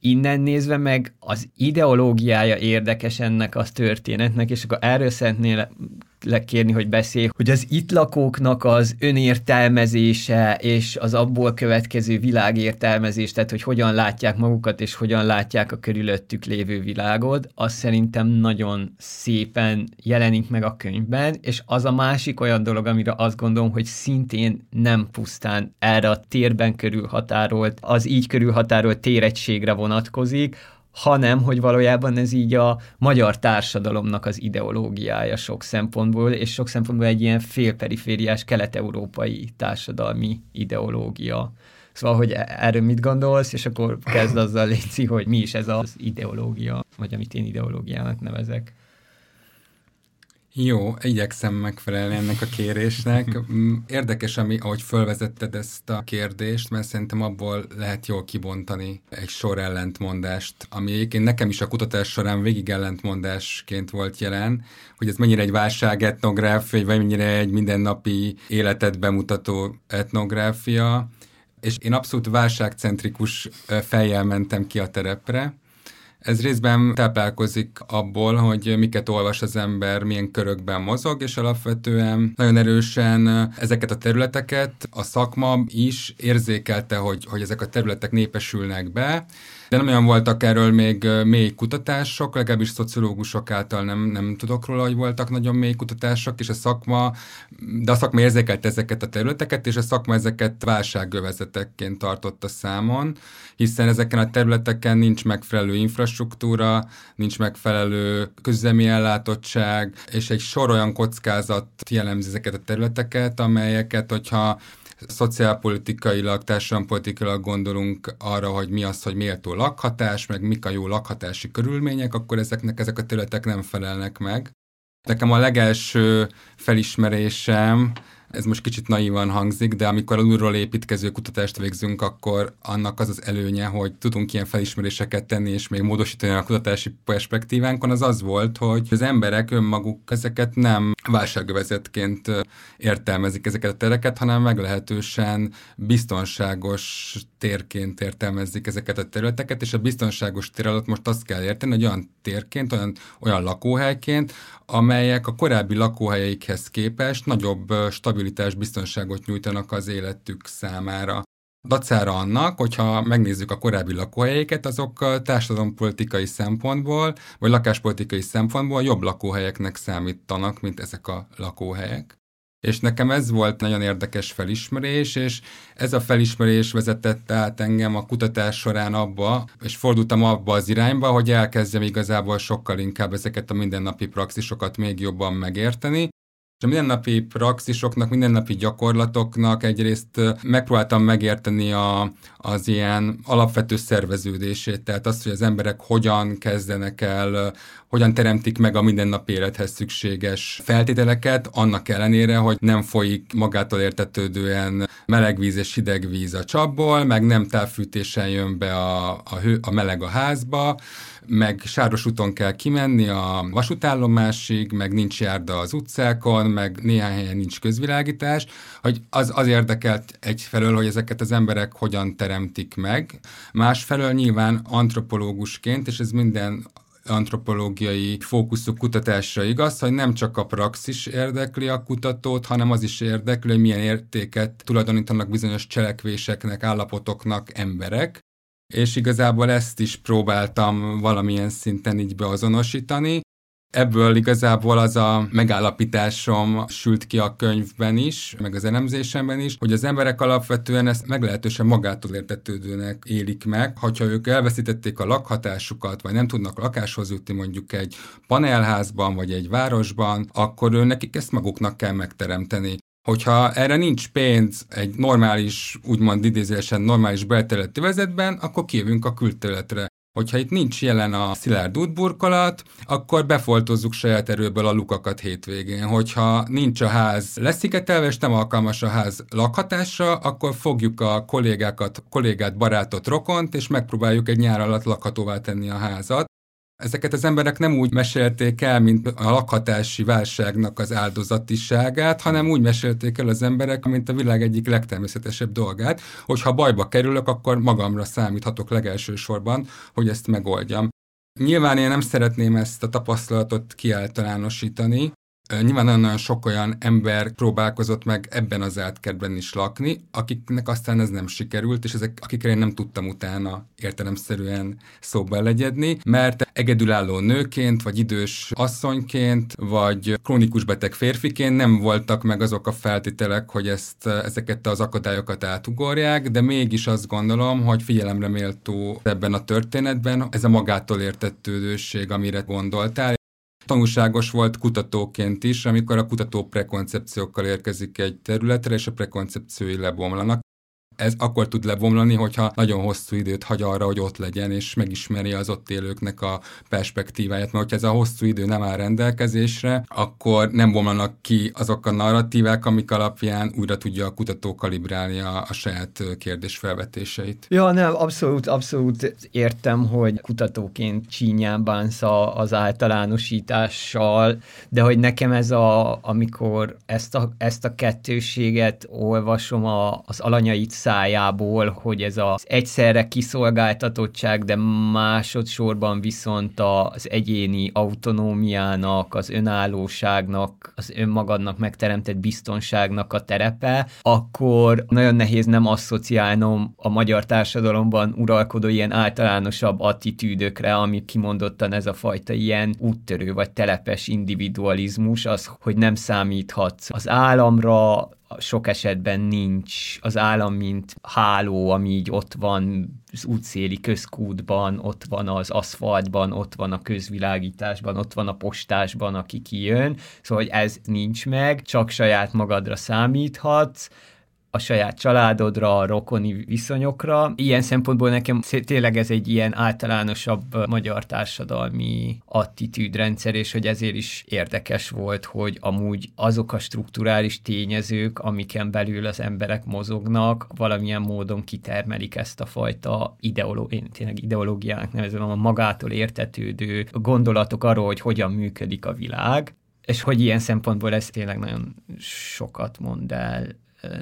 Innen nézve meg az ideológiája érdekes ennek a történetnek, és akkor erről szeretnél kérni, hogy beszélj, hogy az itt lakóknak az önértelmezése és az abból következő világértelmezés, tehát hogy hogyan látják magukat és hogyan látják a körülöttük lévő világot, az szerintem nagyon szépen jelenik meg a könyvben, és az a másik olyan dolog, amire azt gondolom, hogy szintén nem pusztán erre a térben körülhatárolt, az így körülhatárolt téregységre vonatkozik, hanem, hogy valójában ez így a magyar társadalomnak az ideológiája sok szempontból, és sok szempontból egy ilyen félperifériás kelet-európai társadalmi ideológia. Szóval, hogy erről mit gondolsz, és akkor kezd azzal létszi, hogy mi is ez az ideológia, vagy amit én ideológiának nevezek. Jó, igyekszem megfelelni ennek a kérésnek. Érdekes, ahogy felvezetted ezt a kérdést, mert szerintem abból lehet jól kibontani egy sor ellentmondást, ami egyébként nekem is a kutatás során végig ellentmondásként volt jelen, hogy ez mennyire egy válságetnográfia, vagy mennyire egy mindennapi életet bemutató etnográfia, és én abszolút válságcentrikus fejjel mentem ki a terepre. Ez részben táplálkozik abból, hogy miket olvas az ember, milyen körökben mozog, és alapvetően nagyon erősen ezeket a területeket a szakma is érzékelte, hogy ezek a területek népesülnek be, de nem olyan voltak erről még mély kutatások, legalábbis szociológusok által nem tudok róla, hogy voltak nagyon mély kutatások, és a szakma érzékelte ezeket a területeket, és a szakma ezeket válságövezetekként tartotta számon, hiszen ezeken a területeken nincs megfelelő infrastruktúra, nincs megfelelő közüzemi ellátottság, és egy sor olyan kockázat jellemzi ezeket a területeket, amelyeket, hogyha szociálpolitikailag, társadalompolitikailag gondolunk arra, hogy mi az, hogy méltó lakhatás, meg mik a jó lakhatási körülmények, akkor ezek a területek nem felelnek meg. Nekem a legelső felismerésem, ez most kicsit naívan hangzik, de amikor alulról építkező kutatást végzünk, akkor annak az előnye, hogy tudunk ilyen felismeréseket tenni, és még módosítani a kutatási perspektívánkon, az volt, hogy az emberek önmaguk ezeket nem válságövezetként értelmezik ezeket a tereket, hanem meglehetősen biztonságos térként értelmezik ezeket a területeket, és a biztonságos tér alatt most azt kell érteni, hogy olyan térként, olyan lakóhelyként, amelyek a korábbi lakóhelyeikhez képest nagyobb stabilitás, biztonságot nyújtanak az életük számára. Dacára annak, hogyha megnézzük a korábbi lakóhelyeket, azok társadalompolitikai szempontból, vagy lakáspolitikai szempontból jobb lakóhelyeknek számítanak, mint ezek a lakóhelyek. És nekem ez volt nagyon érdekes felismerés, és ez a felismerés vezetett át engem a kutatás során abba, és fordultam abba az irányba, hogy elkezdjem igazából sokkal inkább ezeket a mindennapi praxisokat még jobban megérteni. A mindennapi praxisoknak, mindennapi gyakorlatoknak egyrészt megpróbáltam megérteni az ilyen alapvető szerveződését, tehát azt, hogy az emberek hogyan kezdenek el, hogyan teremtik meg a mindennapi élethez szükséges feltételeket, annak ellenére, hogy nem folyik magától értetődően meleg víz és hideg víz a csapból, meg nem távfűtésen jön be a meleg a házba, meg sáros úton kell kimenni a vasútállomásig, meg nincs járda az utcákon, meg néhány helyen nincs közvilágítás, hogy az érdekelt egyfelől, hogy ezeket az emberek hogyan teremtik meg. Másfelől nyilván antropológusként, és ez minden antropológiai fókuszú kutatásra igaz, hogy nem csak a praxis érdekli a kutatót, hanem az is érdekli, hogy milyen értéket tulajdonítanak bizonyos cselekvéseknek, állapotoknak emberek, és igazából ezt is próbáltam valamilyen szinten így beazonosítani, Ebből igazából az a megállapításom sült ki a könyvben is, meg az elemzésemben is, hogy az emberek alapvetően ezt meglehetősen magától értetődőnek élik meg. Hogyha ők elveszítették a lakhatásukat, vagy nem tudnak lakáshoz jutni mondjuk egy panelházban, vagy egy városban, akkor nekik ezt maguknak kell megteremteni. Hogyha erre nincs pénz egy normális, úgymond idézősen normális belterületi vezetben, akkor kijövünk a külterületre. Hogyha itt nincs jelen a szilárd útburkolat, akkor befoltozzuk saját erőből a lukakat hétvégén. Hogyha nincs a ház leszigetelve, és nem alkalmas a ház lakhatásra, akkor fogjuk a kollégát, barátot, rokont, és megpróbáljuk egy nyár alatt lakhatóvá tenni a házat. Ezeket az emberek nem úgy mesélték el, mint a lakhatási válságnak az áldozatiságát, hanem úgy mesélték el az emberek, mint a világ egyik legtermészetesebb dolgát, hogy ha bajba kerülök, akkor magamra számíthatok legelsősorban, hogy ezt megoldjam. Nyilván én nem szeretném ezt a tapasztalatot kiáltalánosítani. Nyilván nagyon sok olyan ember próbálkozott meg ebben az Zártkertben is lakni, akiknek aztán ez nem sikerült, és ezek, akikre én nem tudtam utána értelemszerűen szóba legyedni, mert egyedülálló nőként, vagy idős asszonyként, vagy krónikus beteg férfiként nem voltak meg azok a feltételek, hogy ezeket az akadályokat átugorják, de mégis azt gondolom, hogy figyelemre méltó ebben a történetben ez a magától értetődőség, amire gondoltál. Tanulságos volt kutatóként is, amikor a kutató prekoncepciókkal érkezik egy területre, és a prekoncepciói lebomlanak. Ez akkor tud lebomlani, hogyha nagyon hosszú időt hagy arra, hogy ott legyen, és megismeri az ott élőknek a perspektíváját. Mert hogyha ez a hosszú idő nem áll rendelkezésre, akkor nem bomlanak ki azok a narratívák, amik alapján újra tudja a kutató kalibrálni a saját kérdésfelvetéseit. Ja, nem, abszolút értem, hogy kutatóként csínyán bánsz az általánosítással, de hogy nekem ez amikor ezt a kettőséget olvasom az alanyait szájából, hogy ez az egyszerre kiszolgáltatottság, de másodszorban viszont az egyéni autonómiának, az önállóságnak, az önmagadnak megteremtett biztonságnak a terepe, akkor nagyon nehéz nem asszociálnom a magyar társadalomban uralkodó ilyen általánosabb attitűdökre, ami kimondottan ez a fajta ilyen úttörő vagy telepes individualizmus, az, hogy nem számíthatsz az államra, sok esetben nincs az állam, mint háló, ami így ott van az útszéli közkútban, ott van az aszfaltban, ott van a közvilágításban, ott van a postásban, aki kijön. Szóval, hogy ez nincs meg, csak saját magadra számíthatsz, a saját családodra, a rokoni viszonyokra. Ilyen szempontból nekem tényleg ez egy ilyen általánosabb magyar társadalmi attitűdrendszer, és hogy ezért is érdekes volt, hogy amúgy azok a strukturális tényezők, amiken belül az emberek mozognak, valamilyen módon kitermelik ezt a fajta ideológiának nevezem, a magától értetődő gondolatok arról, hogy hogyan működik a világ, és hogy ilyen szempontból ez tényleg nagyon sokat mond el,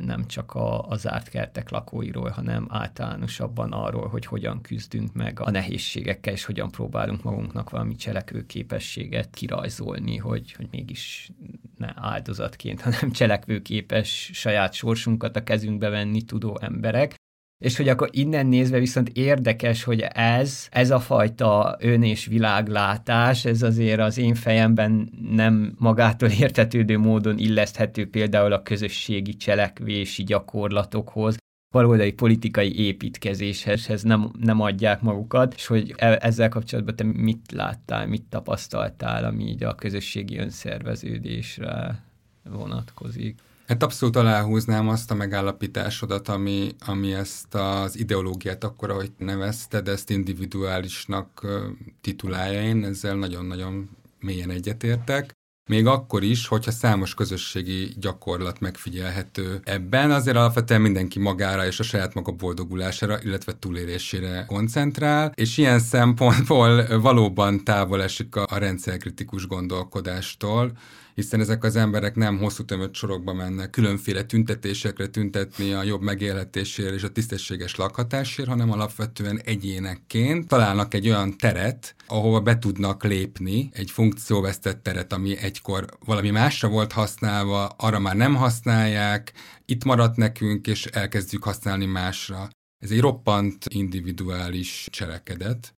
nem csak a Zártkertek lakóiról, hanem általánosabban arról, hogy hogyan küzdünk meg a nehézségekkel, és hogyan próbálunk magunknak valami cselekvőképességet kirajzolni, hogy mégis ne áldozatként, hanem cselekvőképes saját sorsunkat a kezünkbe venni tudó emberek. És hogy akkor innen nézve viszont érdekes, hogy ez a fajta ön- és világlátás, ez azért az én fejemben nem magától értetődő módon illeszthető például a közösségi cselekvési gyakorlatokhoz, valódi politikai építkezéshez nem adják magukat, és hogy ezzel kapcsolatban te mit láttál, mit tapasztaltál, ami így a közösségi önszerveződésre vonatkozik? Hát abszolút aláhúznám azt a megállapításodat, ami ezt az ideológiát akkor, ahogy nevezted, ezt individuálisnak titulálja. Én ezzel nagyon-nagyon mélyen egyetértek. Még akkor is, hogyha számos közösségi gyakorlat megfigyelhető ebben, azért alapvetően mindenki magára és a saját maga boldogulására, illetve túlélésére koncentrál, és ilyen szempontból valóban távol esik a rendszerkritikus gondolkodástól, hiszen ezek az emberek nem hosszú tömött sorokba mennek különféle tüntetésekre tüntetni a jobb megélhetésért és a tisztességes lakhatásért, hanem alapvetően egyénekként találnak egy olyan teret, ahova be tudnak lépni, egy funkcióvesztett teret, ami egykor valami másra volt használva, arra már nem használják, itt maradt nekünk, és elkezdjük használni másra. Ez egy roppant individuális cselekedet.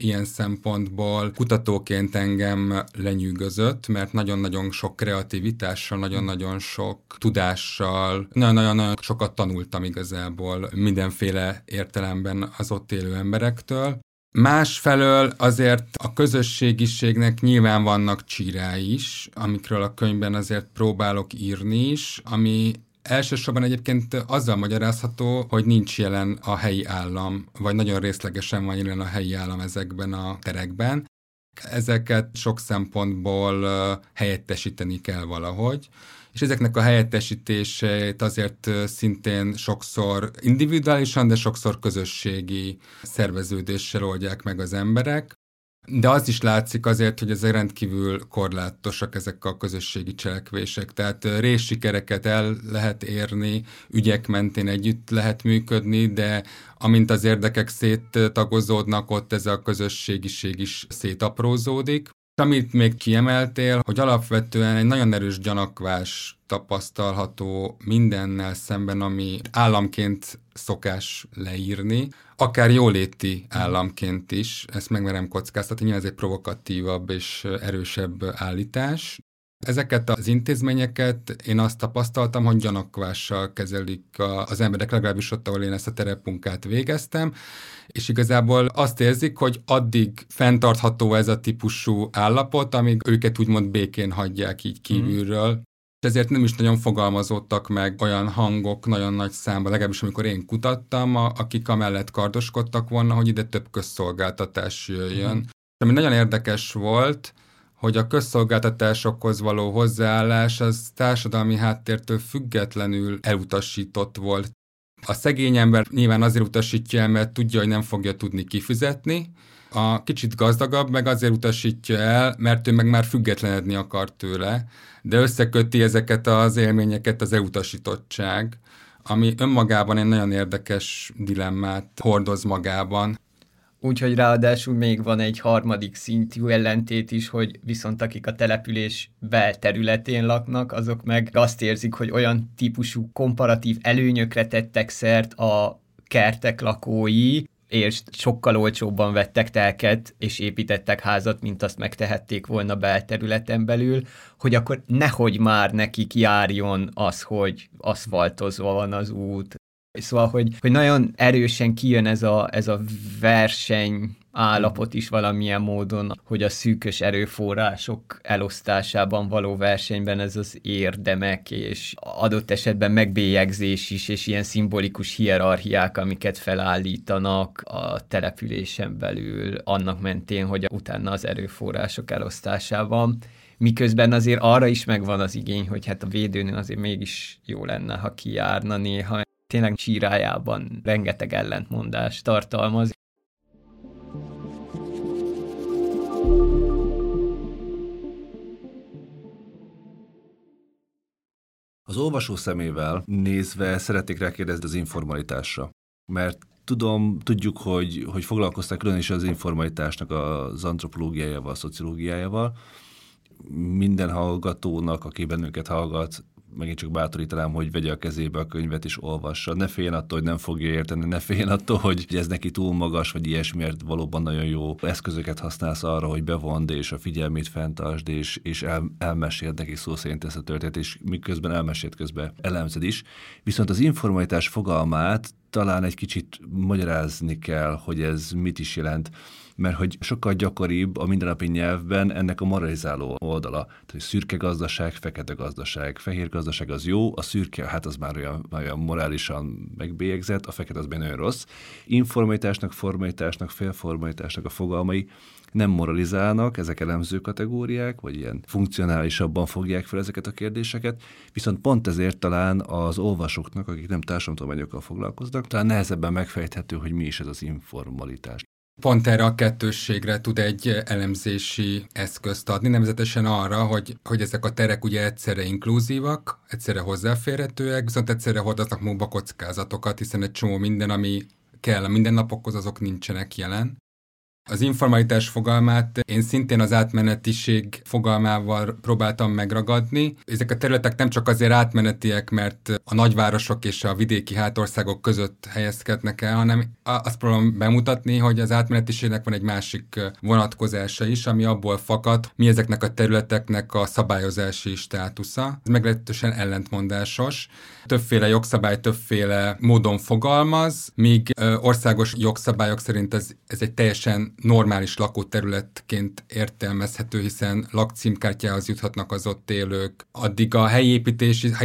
Ilyen szempontból kutatóként engem lenyűgözött, mert nagyon-nagyon sok kreativitással, nagyon-nagyon sok tudással, nagyon-nagyon sokat tanultam igazából mindenféle értelemben az ott élő emberektől. Másfelől azért a közösségiségnek nyilván vannak csírái is, amikről a könyvben azért próbálok írni is, ami elsősorban egyébként azzal magyarázható, hogy nincs jelen a helyi állam, vagy nagyon részlegesen van jelen a helyi állam ezekben a terekben. Ezeket sok szempontból helyettesíteni kell valahogy, és ezeknek a helyettesítését azért szintén sokszor individuálisan, de sokszor közösségi szerveződéssel oldják meg az emberek. De az is látszik azért, hogy ezek rendkívül korlátosak ezek a közösségi cselekvések. Tehát részsikereket el lehet érni, ügyek mentén együtt lehet működni, de amint az érdekek széttagozódnak, ott ez a közösségiség is szétaprózódik. Amit még kiemeltél, hogy alapvetően egy nagyon erős gyanakvás tapasztalható mindennel szemben, ami államként szokás leírni, akár jóléti államként is, ezt megmerem kockáztatni, nyilván ez egy provokatívabb és erősebb állítás. Ezeket az intézményeket én azt tapasztaltam, hogy gyanakvással kezelik az emberek, legalábbis ott, ahol én ezt a terepmunkát végeztem, és igazából azt érzik, hogy addig fenntartható ez a típusú állapot, amíg őket úgymond békén hagyják így kívülről. Ezért nem is nagyon fogalmazódtak meg olyan hangok nagyon nagy számban, legalábbis amikor én kutattam, akik amellett kardoskodtak volna, hogy ide több közszolgáltatás jöjjön. Ami nagyon érdekes volt, hogy a közszolgáltatásokhoz való hozzáállás az társadalmi háttértől függetlenül elutasított volt. A szegény ember nyilván azért utasítja el, mert tudja, hogy nem fogja tudni kifizetni, a kicsit gazdagabb meg azért utasítja el, mert ő meg már függetlenedni akar tőle, de összeköti ezeket az élményeket az elutasítottság, ami önmagában egy nagyon érdekes dilemmát hordoz magában. Úgyhogy ráadásul még van egy harmadik szintű ellentét is, hogy viszont akik a település belterületén laknak, azok meg azt érzik, hogy olyan típusú komparatív előnyökre tettek szert a kertek lakói, és sokkal olcsóbban vettek telket, és építettek házat, mint azt megtehették volna belterületen belül, hogy akkor nehogy már nekik járjon az, hogy aszfaltozva van az út. Szóval, hogy nagyon erősen kijön ez a verseny állapot is valamilyen módon, hogy a szűkös erőforrások elosztásában való versenyben ez az érdemek, és adott esetben megbélyegzés is, és ilyen szimbolikus hierarchiák, amiket felállítanak a településen belül, annak mentén, hogy utána az erőforrások elosztásában. Miközben azért arra is megvan az igény, hogy hát a védőnő azért mégis jó lenne, ha kijárna néha. Tényleg csírájában rengeteg ellentmondást tartalmaz. Az olvasó szemével nézve szeretnék rákérdezni az informalitásra, mert tudjuk, hogy foglalkoztak külön is az informalitásnak az antropológiájával, a szociológiájával. Minden hallgatónak, aki bennünket hallgat, megint csak bátorítanám, hogy vegye a kezébe a könyvet és olvassa. Ne féljen attól, hogy nem fogja érteni, ne féljen attól, hogy ez neki túl magas, vagy ilyesmi, mert valóban nagyon jó eszközöket használsz arra, hogy bevond és a figyelmét fenntartsd, és elmeséld neki szó szerint ezt a történet, és miközben elmesélt közben elemzed is. Viszont az informalitás fogalmát talán egy kicsit magyarázni kell, hogy ez mit is jelent, mert hogy sokkal gyakoribb a mindennapi nyelvben ennek a moralizáló oldala. Tehát szürke gazdaság, fekete gazdaság, fehér gazdaság az jó, a szürke, hát az már olyan morálisan megbélyegzett, a fekete az benne rossz. Informalitásnak, formalitásnak, félformalitásnak a fogalmai nem moralizálnak, ezek elemző kategóriák, vagy ilyen funkcionálisabban fogják fel ezeket a kérdéseket, viszont pont ezért talán az olvasóknak, akik nem társadalomtudományokkal foglalkoznak, talán nehezebben megfejthető, hogy mi is ez az informalitás. Pont erre a kettősségre tud egy elemzési eszközt adni, nemzetesen arra, hogy ezek a terek ugye egyszerre inkluzívak, egyszerre hozzáférhetőek, viszont egyszerre hordoznak magukba kockázatokat, hiszen egy csomó minden, ami kell a mindennapokhoz, azok nincsenek jelen. Az informalitás fogalmát én szintén az átmenetiség fogalmával próbáltam megragadni. Ezek a területek nem csak azért átmenetiek, mert a nagyvárosok és a vidéki hátországok között helyezkednek el, hanem azt próbálom bemutatni, hogy az átmenetiségnek van egy másik vonatkozása is, ami abból fakad, mi ezeknek a területeknek a szabályozási státusza. Ez meglehetősen ellentmondásos. Többféle jogszabály többféle módon fogalmaz, míg országos jogszabályok szerint ez egy teljesen normális lakóterületként értelmezhető, hiszen lakcímkártyához juthatnak az ott élők. Addig a helyi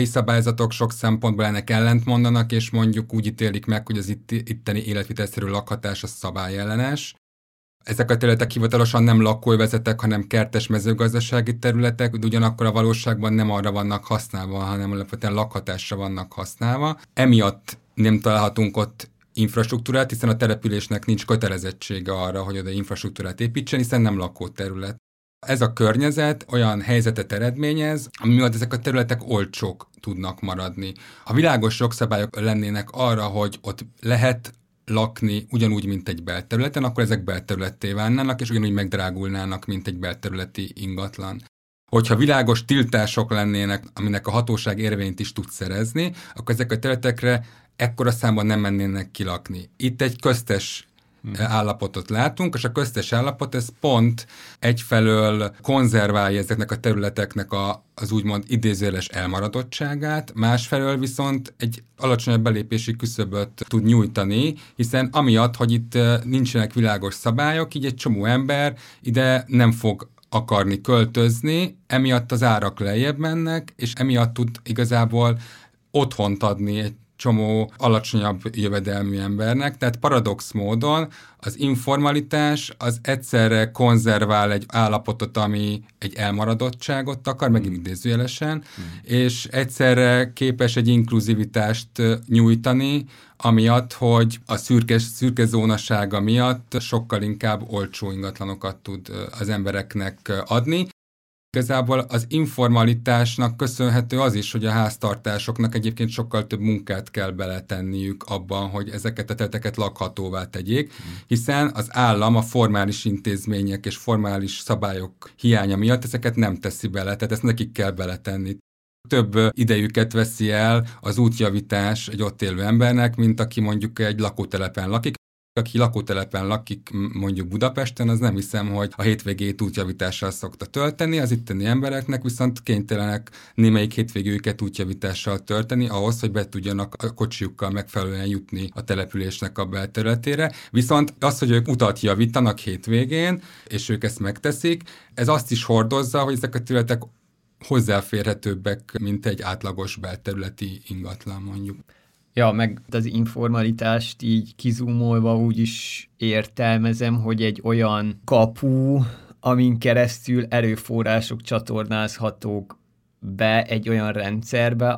szabályzatok sok szempontból ennek ellentmondanak, és mondjuk úgy ítélik meg, hogy az itteni életvitelszerű lakhatás az szabályellenes. Ezek a területek hivatalosan nem lakóövezetek, hanem kertes mezőgazdasági területek, de ugyanakkor a valóságban nem arra vannak használva, hanem alapvetően lakhatásra vannak használva. Emiatt nem találhatunk ott infrastruktúrát, hiszen a településnek nincs kötelezettsége arra, hogy oda infrastruktúrát építsen, hiszen nem lakóterület. Ez a környezet olyan helyzetet eredményez, ami miatt ezek a területek olcsók tudnak maradni. Ha világos jogszabályok lennének arra, hogy ott lehet lakni ugyanúgy, mint egy belterületen, akkor ezek belterületté válnának, és ugyanúgy megdrágulnának, mint egy belterületi ingatlan. Hogyha világos tiltások lennének, aminek a hatóság érvényt is tud szerezni, akkor ezek a területekre ekkora számban nem mennének kilakni. Itt egy köztes állapotot látunk, és a köztes állapot ez pont egyfelől konzerválja ezeknek a területeknek az úgymond idézőjeles elmaradottságát, másfelől viszont egy alacsonyabb belépési küszöböt tud nyújtani, hiszen amiatt, hogy itt nincsenek világos szabályok, így egy csomó ember ide nem fog akarni költözni, emiatt az árak lejjebb mennek, és emiatt tud igazából otthont adni egy csomó alacsonyabb jövedelmű embernek, tehát paradox módon az informalitás az egyszerre konzervál egy állapotot, ami egy elmaradottságot akar, megint idézőjelesen, és egyszerre képes egy inkluzivitást nyújtani, amiatt, hogy a szürke zónasága miatt sokkal inkább olcsó ingatlanokat tud az embereknek adni. Igazából az informalitásnak köszönhető az is, hogy a háztartásoknak egyébként sokkal több munkát kell beletenniük abban, hogy ezeket a területeket lakhatóvá tegyék, hiszen az állam a formális intézmények és formális szabályok hiánya miatt ezeket nem teszi bele, tehát ezt nekik kell beletenni. Több idejüket veszi el az útjavítás egy ott élő embernek, mint aki mondjuk egy lakótelepen lakik. Aki lakótelepen lakik mondjuk Budapesten, az nem hiszem, hogy a hétvégét útjavítással szokta tölteni, az itteni embereknek viszont kénytelenek némelyik hétvégőket útjavítással tölteni, ahhoz, hogy be tudjanak a kocsiukkal megfelelően jutni a településnek a belterületére. Viszont az, hogy ők utat javítanak hétvégén, és ők ezt megteszik, ez azt is hordozza, hogy ezek a területek hozzáférhetőbbek, mint egy átlagos belterületi ingatlan mondjuk. Ja, meg az informalitást így kizúmolva úgy is értelmezem, hogy egy olyan kapu, amin keresztül erőforrások csatornázhatók be egy olyan rendszerbe,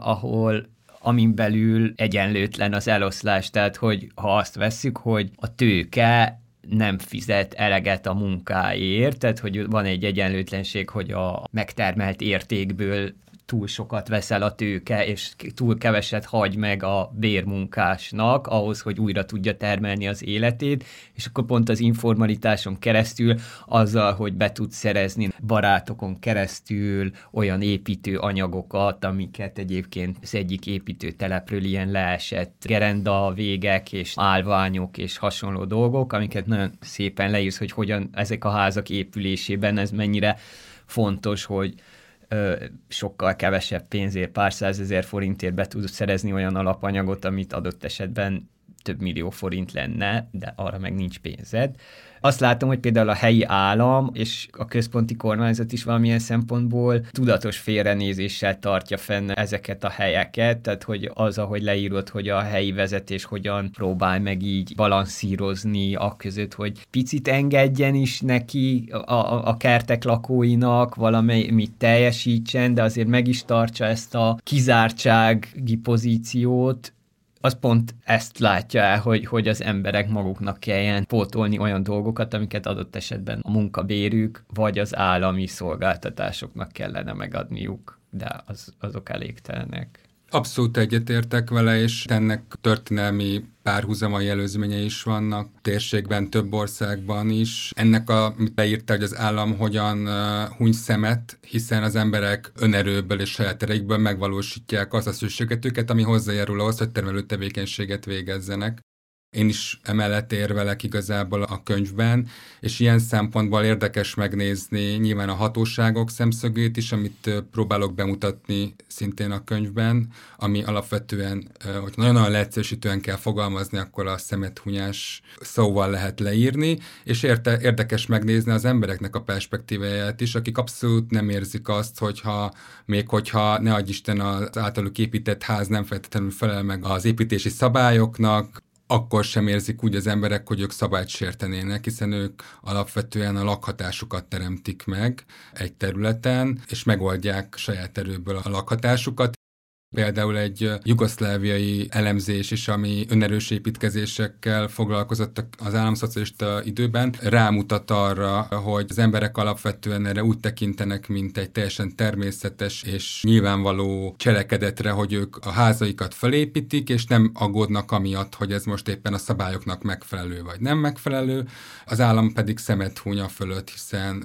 amin belül egyenlőtlen az eloszlás. Tehát, hogy ha azt vesszük, hogy a tőke nem fizet eleget a munkáért, tehát, hogy van egy egyenlőtlenség, hogy a megtermelt értékből túl sokat veszel a tőke, és túl keveset hagy meg a bérmunkásnak ahhoz, hogy újra tudja termelni az életét, és akkor pont az informalitáson keresztül azzal, hogy be tudsz szerezni barátokon keresztül olyan építő anyagokat, amiket egyébként az egyik építőtelepről ilyen leesett gerenda végek és állványok és hasonló dolgok, amiket nagyon szépen leírsz, hogy hogyan ezek a házak épülésében ez mennyire fontos, hogy sokkal kevesebb pénzért, pár százezer forintért be tudsz szerezni olyan alapanyagot, amit adott esetben több millió forint lenne, de arra meg nincs pénzed. Azt látom, hogy például a helyi állam és a központi kormányzat is valamilyen szempontból tudatos félrenézéssel tartja fenn ezeket a helyeket, tehát hogy az, ahogy leírod, hogy a helyi vezetés hogyan próbál meg így balanszírozni aközött, hogy picit engedjen is neki a kertek lakóinak, valamit teljesítsen, de azért meg is tartsa ezt a kizártsági pozíciót, az pont ezt látja el, hogy az emberek maguknak kelljen pótolni olyan dolgokat, amiket adott esetben a munkabérük, vagy az állami szolgáltatásoknak kellene megadniuk, de azok elégtelenek. Abszolút egyetértek vele, és ennek történelmi párhuzamai előzményei is vannak, térségben, több országban is. Ennek, amit leírta, hogy az állam hogyan huny szemet, hiszen az emberek önerőből és saját erejükből megvalósítják azt a szükségletüket, ami hozzájárul ahhoz, hogy termelő tevékenységet végezzenek. Én is emellett érvelek igazából a könyvben, és ilyen szempontból érdekes megnézni nyilván a hatóságok szemszögét is, amit próbálok bemutatni szintén a könyvben, ami alapvetően, hogy nagyon-nagyon leegyszerűsítően kell fogalmazni, akkor a szemethunyás szóval lehet leírni, és érdekes megnézni az embereknek a perspektíváját is, akik abszolút nem érzik azt, hogyha ne adj Isten az általuk épített ház nem feltétlenül felel meg az építési szabályoknak, akkor sem érzik úgy az emberek, hogy ők szabályt sértenének, hiszen ők alapvetően a lakhatásukat teremtik meg egy területen, és megoldják saját erőből a lakhatásukat. Például egy jugoszláviai elemzés is, ami önerős építkezésekkel foglalkozott az államszocialista időben, rámutat arra, hogy az emberek alapvetően erre úgy tekintenek, mint egy teljesen természetes és nyilvánvaló cselekedetre, hogy ők a házaikat felépítik, és nem aggódnak amiatt, hogy ez most éppen a szabályoknak megfelelő vagy nem megfelelő. Az állam pedig szemet húny a fölött,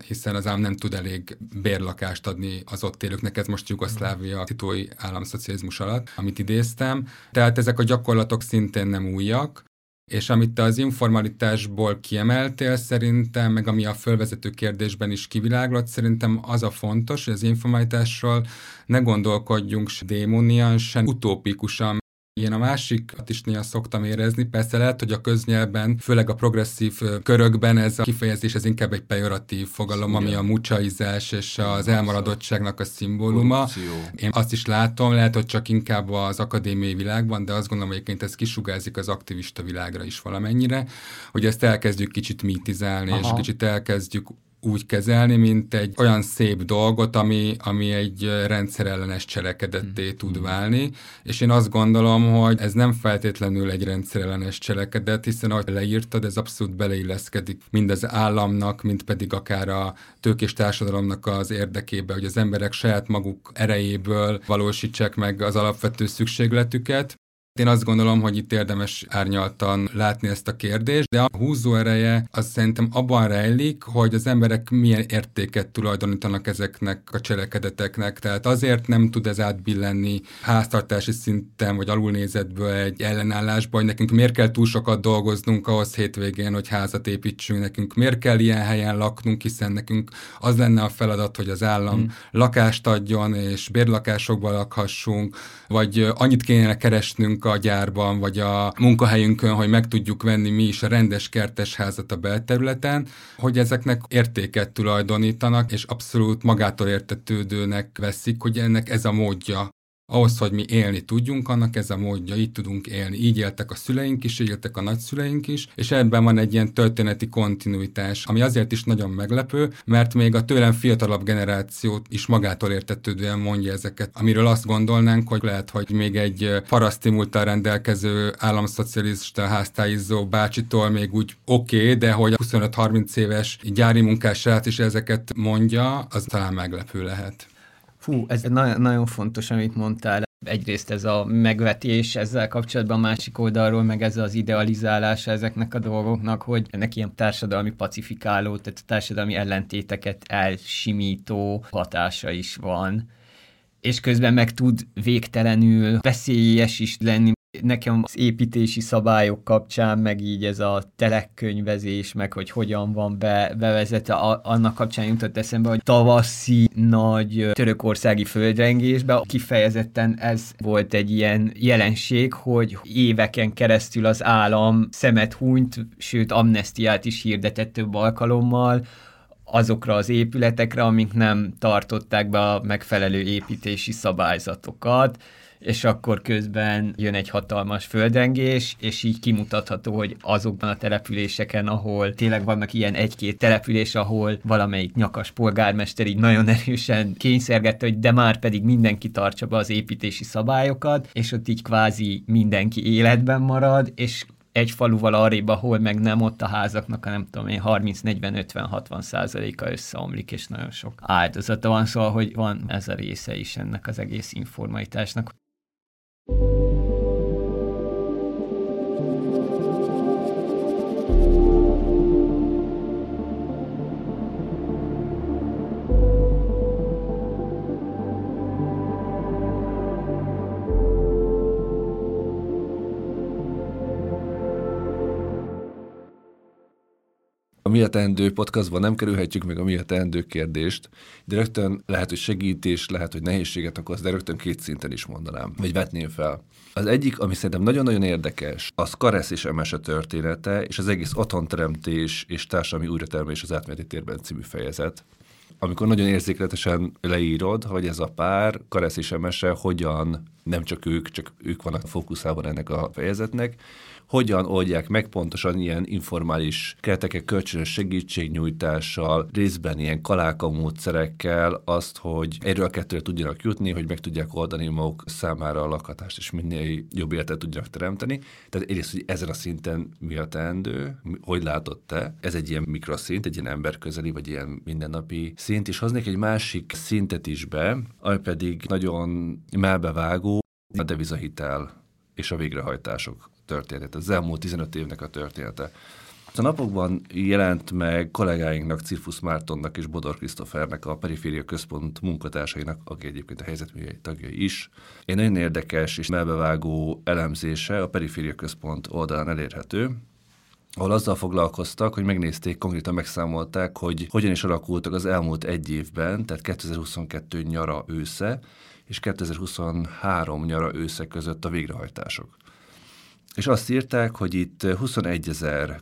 hiszen az állam nem tud elég bérlakást adni az ott élőknek. Ez most Jugoszlávia titói államszocializmus alatt, amit idéztem. Tehát ezek a gyakorlatok szintén nem újak, és amit te az informalitásból kiemeltél szerintem, meg ami a fölvezető kérdésben is kiviláglott, szerintem az a fontos, hogy az informalitásról ne gondolkodjunk se démonian, se utópikusan. Én a másikat is néha szoktam érezni, persze lehet, hogy a köznyelben, főleg a progresszív körökben ez a kifejezés ez inkább egy pejoratív fogalom, ami a mucsaizás és az elmaradottságnak a szimbóluma. Én azt is látom, lehet, hogy csak inkább az akadémiai világban, de azt gondolom, hogy egyébként ez kisugárzik az aktivista világra is valamennyire, hogy ezt elkezdjük kicsit mitizálni, és kicsit elkezdjük úgy kezelni, mint egy olyan szép dolgot, ami egy rendszerellenes cselekedetté tud válni, és én azt gondolom, hogy ez nem feltétlenül egy rendszerellenes cselekedet, hiszen ahogy leírtad, ez abszolút beleilleszkedik mind az államnak, mind pedig akár a tőkés társadalomnak az érdekébe, hogy az emberek saját maguk erejéből valósítsák meg az alapvető szükségletüket. Én azt gondolom, hogy itt érdemes árnyaltan látni ezt a kérdést, de a húzó ereje az szerintem abban rejlik, hogy az emberek milyen értéket tulajdonítanak ezeknek a cselekedeteknek. Tehát azért nem tud ez átbillenni háztartási szinten, vagy alulnézetből egy ellenállásba, hogy nekünk miért kell túl sokat dolgoznunk ahhoz hétvégén, hogy házat építsünk, nekünk miért kell ilyen helyen laknunk, hiszen nekünk az lenne a feladat, hogy az állam lakást adjon, és bérlakásokban lakhassunk, vagy annyit kéne keresnünk a gyárban, vagy a munkahelyünkön, hogy meg tudjuk venni mi is a rendes kertes házat a belterületen, hogy ezeknek értéket tulajdonítanak, és abszolút magától értetődőnek veszik, hogy ennek ez a módja. Ahhoz, hogy mi élni tudjunk, annak ez a módja, így tudunk élni. Így éltek a szüleink is, így éltek a nagyszüleink is, és ebben van egy ilyen történeti kontinuitás, ami azért is nagyon meglepő, mert még a tőlem fiatalabb generációt is magától értetődően mondja ezeket, amiről azt gondolnánk, hogy lehet, hogy még egy paraszti múlttal rendelkező államszocialista háztályzó bácsitól még úgy oké, de hogy a 25-30 éves gyári munkás srác is ezeket mondja, az talán meglepő lehet. Fú, ez nagyon fontos, amit mondtál. Egyrészt ez a megvetés ezzel kapcsolatban, a másik oldalról, meg ez az idealizálása ezeknek a dolgoknak, hogy ennek ilyen társadalmi pacifikáló, tehát társadalmi ellentéteket elsimító hatása is van. És közben meg tud végtelenül veszélyes is lenni. Nekem az építési szabályok kapcsán, meg így ez a telekkönyvezés, meg hogy hogyan van bevezetve, annak kapcsán jutott eszembe, hogy tavaszi nagy törökországi földrengésben kifejezetten ez volt egy ilyen jelenség, hogy éveken keresztül az állam szemet hunyt, sőt amnesztiát is hirdetett több alkalommal, azokra az épületekre, amik nem tartották be a megfelelő építési szabályzatokat, és akkor közben jön egy hatalmas földrengés, és így kimutatható, hogy azokban a településeken, ahol tényleg vannak ilyen egy-két település, ahol valamelyik nyakas polgármester így nagyon erősen kényszergette, hogy de már pedig mindenki tartsa be az építési szabályokat, és ott így kvázi mindenki életben marad, és egy faluval arrébb, ahol meg nem, ott a házaknak a nem tudom én 30-40-50-60%-a összeomlik, és nagyon sok áldozata van, szóval hogy van ez a része is ennek az egész informalitásnak. mi a teendő podcastban nem kerülhetjük meg a mi a teendő kérdést, de rögtön lehet, hogy segítés, lehet, hogy nehézséget okoz, de rögtön két szinten is mondanám, vagy vetném fel. Az egyik, ami szerintem nagyon-nagyon érdekes, az Karesz és Emese története, és az egész otthonteremtés és társadalmi újratermelés az átmeneti térben című fejezet. Amikor nagyon érzékletesen leírod, hogy ez a pár, Karesz és Emese, hogyan, nem csak ők vannak a fókuszában ennek a fejezetnek, hogyan oldják meg pontosan ilyen informális kereteken, kölcsönös segítségnyújtással, részben ilyen kaláka módszerekkel azt, hogy erről a kettőre tudjanak jutni, hogy meg tudják oldani maguk számára a lakhatást, és minél jobb életet tudjanak teremteni. Tehát egyrészt, hogy ezen a szinten mi a teendő, hogy látod te? Ez egy ilyen mikroszint, egy ilyen emberközeli, vagy ilyen mindennapi szint, és hoznék egy másik szintet is be, ami pedig nagyon melbevágó, a devizahitel és a végrehajtások története, az elmúlt 15 évnek a története. A napokban jelent meg kollégáinknak, Czirfus Mártonnak és Bodor Krisztófernek, a Periféria Központ munkatársainak, aki egyébként a Helyzet Műhely tagja is. Egy nagyon érdekes és melbevágó elemzése a Periféria Központ oldalán elérhető, ahol azzal foglalkoztak, hogy megnézték, konkrétan megszámolták, hogy hogyan is alakultak az elmúlt egy évben, tehát 2022 nyara ősze és 2023 nyara ősze között a végrehajtások. És azt írták, hogy itt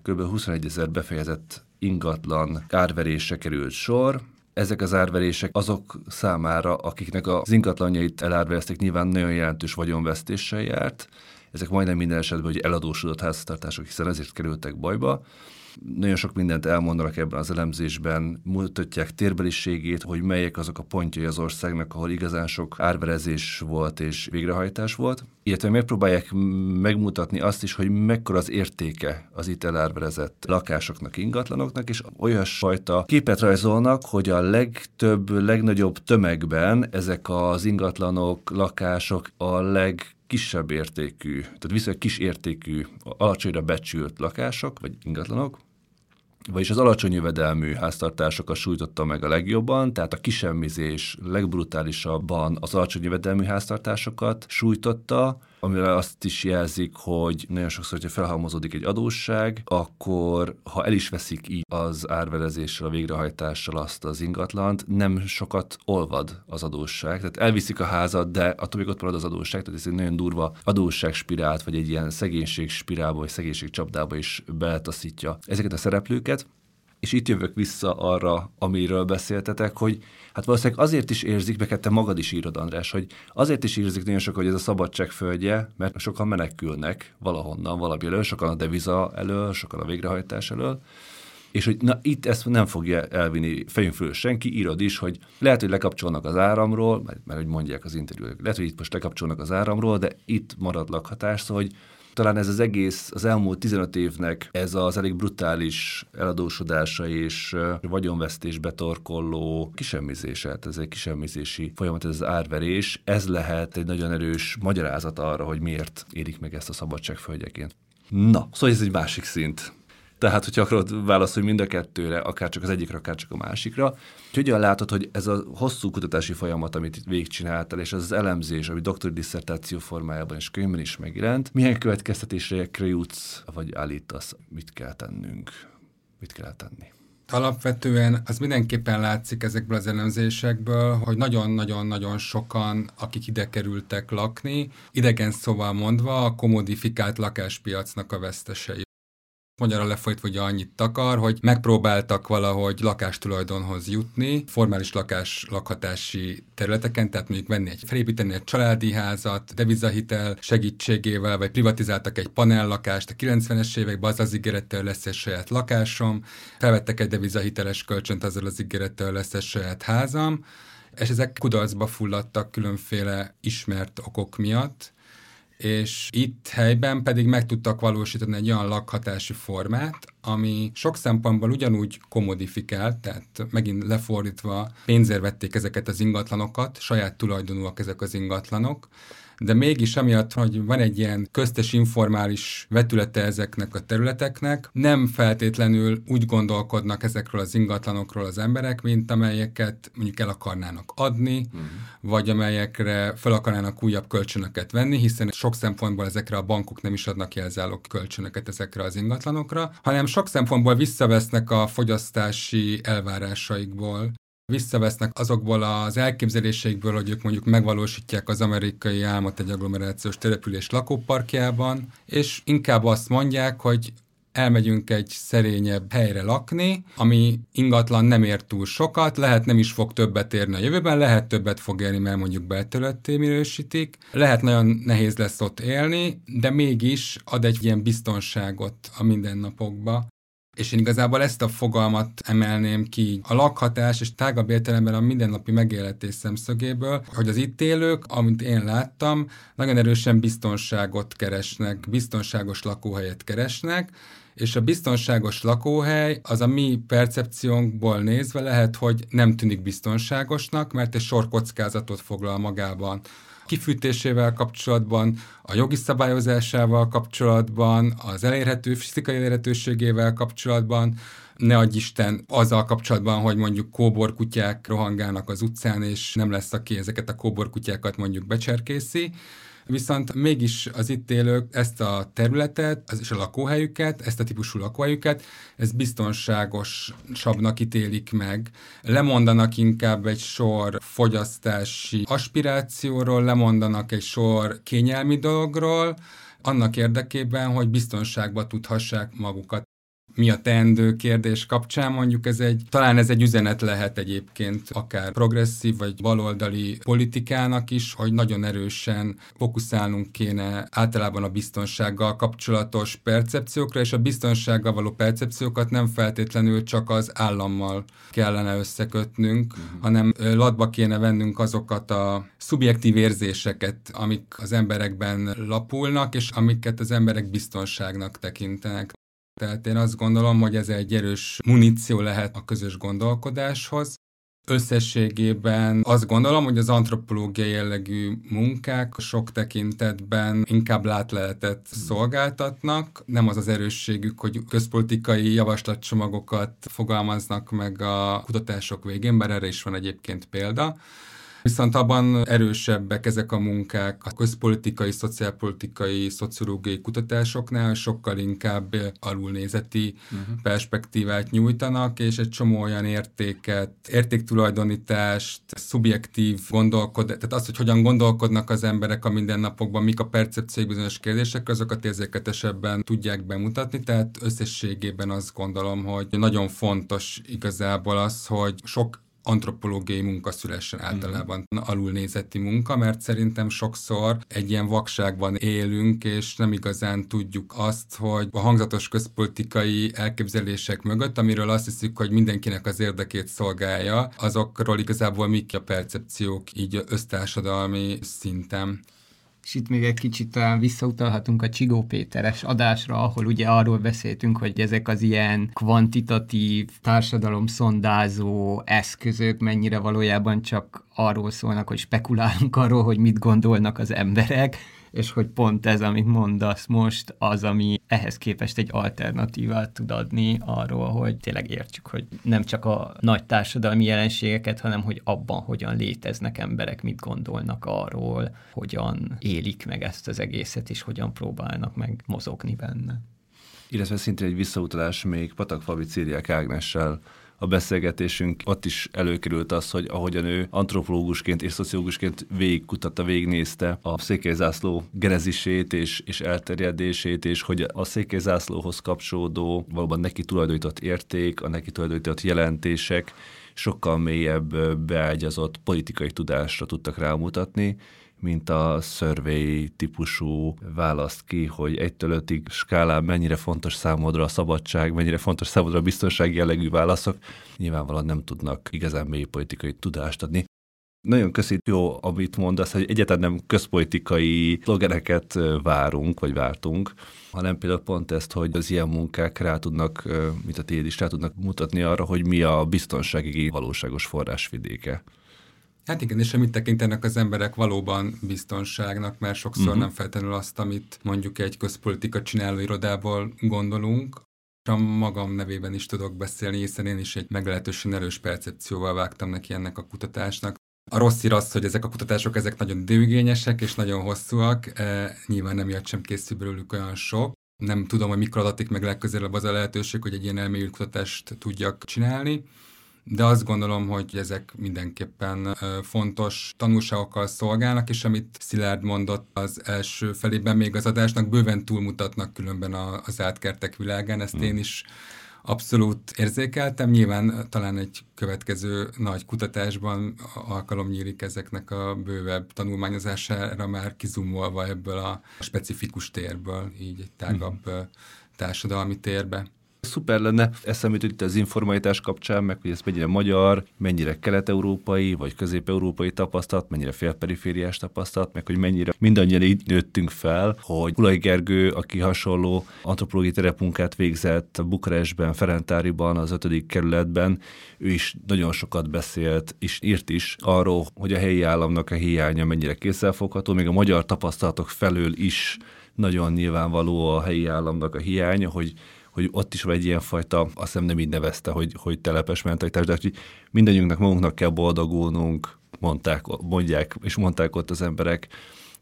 kb. 21 ezer befejezett ingatlan árverésre került sor. Ezek az árverések azok számára, akiknek az ingatlanjait elárverezték, nyilván nagyon jelentős vagyonvesztéssel járt. Ezek majdnem minden esetben ugye eladósodott háztartások, hiszen ezért kerültek bajba. Nagyon sok mindent elmondanak ebben az elemzésben, mutatják térbeliségét, hogy melyek azok a pontjai az országnak, ahol igazán sok árverezés volt és végrehajtás volt. Illetve megpróbálják megmutatni azt is, hogy mekkora az értéke az itt elárverezett lakásoknak, ingatlanoknak, és olyasfajta képet rajzolnak, hogy a legtöbb, legnagyobb tömegben ezek az ingatlanok, lakások a legkisebb értékű, tehát viszonylag kis értékű, alacsonyra becsült lakások vagy ingatlanok, vagyis az alacsony jövedelmű háztartásokat sújtotta meg a legjobban, tehát a kisemmizés legbrutálisabban az alacsony jövedelmű háztartásokat sújtotta, amivel azt is jelzik, hogy nagyon sokszor, hogyha felhalmozódik egy adósság, akkor ha el is veszik így az árverezéssel, a végrehajtással azt az ingatlant, nem sokat olvad az adósság. Tehát elviszik a házat, de attól még ott marad az adósság, tehát ez egy nagyon durva adósságspirált, vagy egy ilyen szegénységspirálba, vagy szegénységcsapdába is beletaszítja ezeket a szereplőket. És itt jövök vissza arra, amiről beszéltetek, hogy hát valószínűleg azért is érzik, meg hát te magad is írod, András, hogy azért is érzik nagyon sokan, hogy ez a szabadság földje, mert sokan menekülnek valahonnan, valami elől, sokan a deviza elől, sokan a végrehajtás elől, és hogy na itt ezt nem fogja elvinni fejünk fölül senki, írod is, hogy lehet, hogy lekapcsolnak az áramról, mert hogy mondják az interjúk, lehet, hogy itt most lekapcsolnak az áramról, de itt marad lakhatás, szóval, hogy talán ez az egész, az elmúlt 15 évnek ez az elég brutális eladósodása és vagyonvesztés betorkolló kisemmizése, tehát ez egy kisemmizési folyamat, ez az árverés, ez lehet egy nagyon erős magyarázat arra, hogy miért érik meg ezt a szabadság földjeként. Na, szóval ez egy másik szint. Tehát, hogyha akarod válaszolni mind a kettőre, akár csak az egyikre, akár csak a másikra. Hogyan látod, hogy ez a hosszú kutatási folyamat, amit végigcsináltál, és az elemzés, ami doktori disszertáció formájában és könyvben is megjelent, milyen következtetésekre jutsz, vagy állítasz, mit kell tennünk, mit kell tenni? Alapvetően az mindenképpen látszik ezekből az elemzésekből, hogy nagyon-nagyon-nagyon sokan, akik ide kerültek lakni, idegen szóval mondva a komodifikált lakáspiacnak a vesztesei. Magyarra lefolytva ugye annyit takar, hogy megpróbáltak valahogy lakástulajdonhoz jutni, formális lakhatási területeken, tehát mondjuk venni felépíteni egy családi házat, devizahitel segítségével, vagy privatizáltak egy panellakást a 90-es években, az ígérettel lesz egy saját lakásom, felvettek egy devizahiteles kölcsönt, azzal az ígérettel lesz egy saját házam, és ezek kudarcba fulladtak különféle ismert okok miatt, és itt helyben pedig meg tudtak valósítani egy olyan lakhatási formát, ami sok szempontból ugyanúgy komodifikált, tehát megint lefordítva pénzért vették ezeket az ingatlanokat, saját tulajdonúak ezek az ingatlanok, de mégis amiatt, hogy van egy ilyen köztes informális vetülete ezeknek a területeknek, nem feltétlenül úgy gondolkodnak ezekről az ingatlanokról az emberek, mint amelyeket mondjuk el akarnának adni, vagy amelyekre fel akarnának újabb kölcsönöket venni, hiszen sok szempontból ezekre a bankok nem is adnak jelzálog kölcsönöket ezekre az ingatlanokra, hanem sok szempontból visszavesznek a fogyasztási elvárásaikból, visszavesznek azokból az elképzeléseikből, hogy ők mondjuk megvalósítják az amerikai álmot egy agglomerációs település lakóparkjában, és inkább azt mondják, hogy elmegyünk egy szerényebb helyre lakni, ami ingatlan nem ér túl sokat, lehet nem is fog többet érni a jövőben, lehet többet fog érni, mert mondjuk belterületté minősítik, lehet nagyon nehéz lesz ott élni, de mégis ad egy ilyen biztonságot a mindennapokba. És én igazából ezt a fogalmat emelném ki a lakhatás és tágabb értelemben a mindennapi megéletés szemszögéből, hogy az itt élők, amit én láttam, nagyon erősen biztonságot keresnek, biztonságos lakóhelyet keresnek, és a biztonságos lakóhely az a mi percepciónkból nézve lehet, hogy nem tűnik biztonságosnak, mert egy sor kockázatot foglal magában. Kifűtésével kapcsolatban, a jogi szabályozásával kapcsolatban, az elérhető fizikai elérhetőségével kapcsolatban, ne adj Isten azzal kapcsolatban, hogy mondjuk kóborkutyák rohangálnak az utcán, és nem lesz, aki ezeket a kóborkutyákat mondjuk becserkészi. Viszont mégis az itt élők ezt a területet, és a lakóhelyüket, ezt a típusú lakóhelyüket, ezt biztonságosabbnak ítélik meg. Lemondanak inkább egy sor fogyasztási aspirációról, lemondanak egy sor kényelmi dologról, annak érdekében, hogy biztonságba tudhassák magukat. Mi a teendő kérdés kapcsán mondjuk talán ez egy üzenet lehet egyébként akár progresszív vagy baloldali politikának is, hogy nagyon erősen fókuszálnunk kéne általában a biztonsággal kapcsolatos percepciókra, és a biztonsággal való percepciókat nem feltétlenül csak az állammal kellene összekötnünk, hanem latba kéne vennünk azokat a szubjektív érzéseket, amik az emberekben lapulnak, és amiket az emberek biztonságnak tekintenek. Tehát én azt gondolom, hogy ez egy erős muníció lehet a közös gondolkodáshoz. Összességében azt gondolom, hogy az antropológiai jellegű munkák sok tekintetben inkább látleletet szolgáltatnak. Nem az az erősségük, hogy közpolitikai javaslatcsomagokat fogalmaznak meg a kutatások végén, bár erre is van egyébként példa. Viszont abban erősebbek ezek a munkák a közpolitikai, szociálpolitikai, szociológiai kutatásoknál, sokkal inkább alulnézeti perspektívát nyújtanak, és egy csomó olyan értéket, értéktulajdonítást, szubjektív gondolkodást, tehát azt, hogy hogyan gondolkodnak az emberek a mindennapokban, mik a percepciók bizonyos kérdésekre, azokat érzéketesebben tudják bemutatni, tehát összességében azt gondolom, hogy nagyon fontos igazából az, hogy sok antropológiai munka szülessen általában alulnézeti munka, mert szerintem sokszor egy ilyen vakságban élünk, és nem igazán tudjuk azt, hogy a hangzatos közpolitikai elképzelések mögött, amiről azt hiszük, hogy mindenkinek az érdekét szolgálja, azokról igazából mik a percepciók így össztársadalmi szinten. És itt még egy kicsit talán visszautalhatunk a Csigó Péteres adásra, ahol ugye arról beszéltünk, hogy ezek az ilyen kvantitatív, társadalomszondázó eszközök mennyire valójában csak arról szólnak, hogy spekulálunk arról, hogy mit gondolnak az emberek, és hogy pont ez, amit mondasz most, az, ami ehhez képest egy alternatívát tud adni arról, hogy tényleg értsük, hogy nem csak a nagy társadalmi jelenségeket, hanem hogy abban hogyan léteznek emberek, mit gondolnak arról, hogyan élik meg ezt az egészet, és hogyan próbálnak meg mozogni benne. Illetve szintén egy visszautalás még Patakfalvi-Czirják Ágnessel a beszélgetésünk, ott is előkerült az, hogy ahogyan ő antropológusként és szociológusként végigkutatta, végignézte a székelyzászló gerezisét és elterjedését, és hogy a székelyzászlóhoz kapcsolódó, valóban neki tulajdonított érték, a neki tulajdonított jelentések sokkal mélyebb beágyazott politikai tudásra tudtak rámutatni, mint a survey típusú választ ki, hogy 1-5 skálán mennyire fontos számodra a szabadság, mennyire fontos számodra a biztonság jellegű válaszok, nyilvánvalóan nem tudnak igazán mély politikai tudást adni. Nagyon köszönjük, jó, amit mondasz, hogy egyáltalán nem közpolitikai szlogeneket várunk, vagy vártunk, hanem például pont ezt, hogy az ilyen munkák rá tudnak, mint a tiéd is, rá tudnak mutatni arra, hogy mi a biztonsági valóságos forrásvidéke. Hát igen, és amit tekintenek az emberek valóban biztonságnak, mert sokszor nem feltétlenül azt, amit mondjuk egy közpolitika csináló irodából gondolunk. A magam nevében is tudok beszélni, hiszen én is egy meglehetősen erős percepcióval vágtam neki ennek a kutatásnak. A rossz hír az, hogy ezek a kutatások ezek nagyon időigényesek és nagyon hosszúak, nyilván emiatt sem készül belőlük olyan sok. Nem tudom, hogy mikor adatik meg legközelebb az a lehetőség, hogy egy ilyen elmélyült kutatást tudjak csinálni, de azt gondolom, hogy ezek mindenképpen fontos tanulságokkal szolgálnak, és amit Szilárd mondott az első felében még az adásnak, bőven túlmutatnak különben az átkertek világán, ezt én is abszolút érzékeltem. Nyilván talán egy következő nagy kutatásban alkalom nyílik ezeknek a bővebb tanulmányozására, már kizumolva ebből a specifikus térből, így egy tágabb társadalmi térbe. Szuper lenne eszembe jutott az informalitás kapcsán, meg hogy ez mennyire magyar, mennyire kelet-európai vagy közép-európai tapasztalat, mennyire félperifériás tapasztalat, meg hogy mennyire mindannyian így nőttünk fel, hogy Pulai Gergő, aki hasonló antropológiai terepmunkát végzett Bukarestben, Ferencváriban, az 5. kerületben, ő is nagyon sokat beszélt, és írt is arról, hogy a helyi államnak a hiánya mennyire kézzelfogható, még a magyar tapasztalatok felől is nagyon nyilvánvaló a helyi államnak a hiánya, hogy ott is van egy ilyenfajta, azt hiszem nem így nevezte, hogy telepes mentalitás, de hogy mindannyiunknak magunknak kell boldogulnunk, mondták ott az emberek,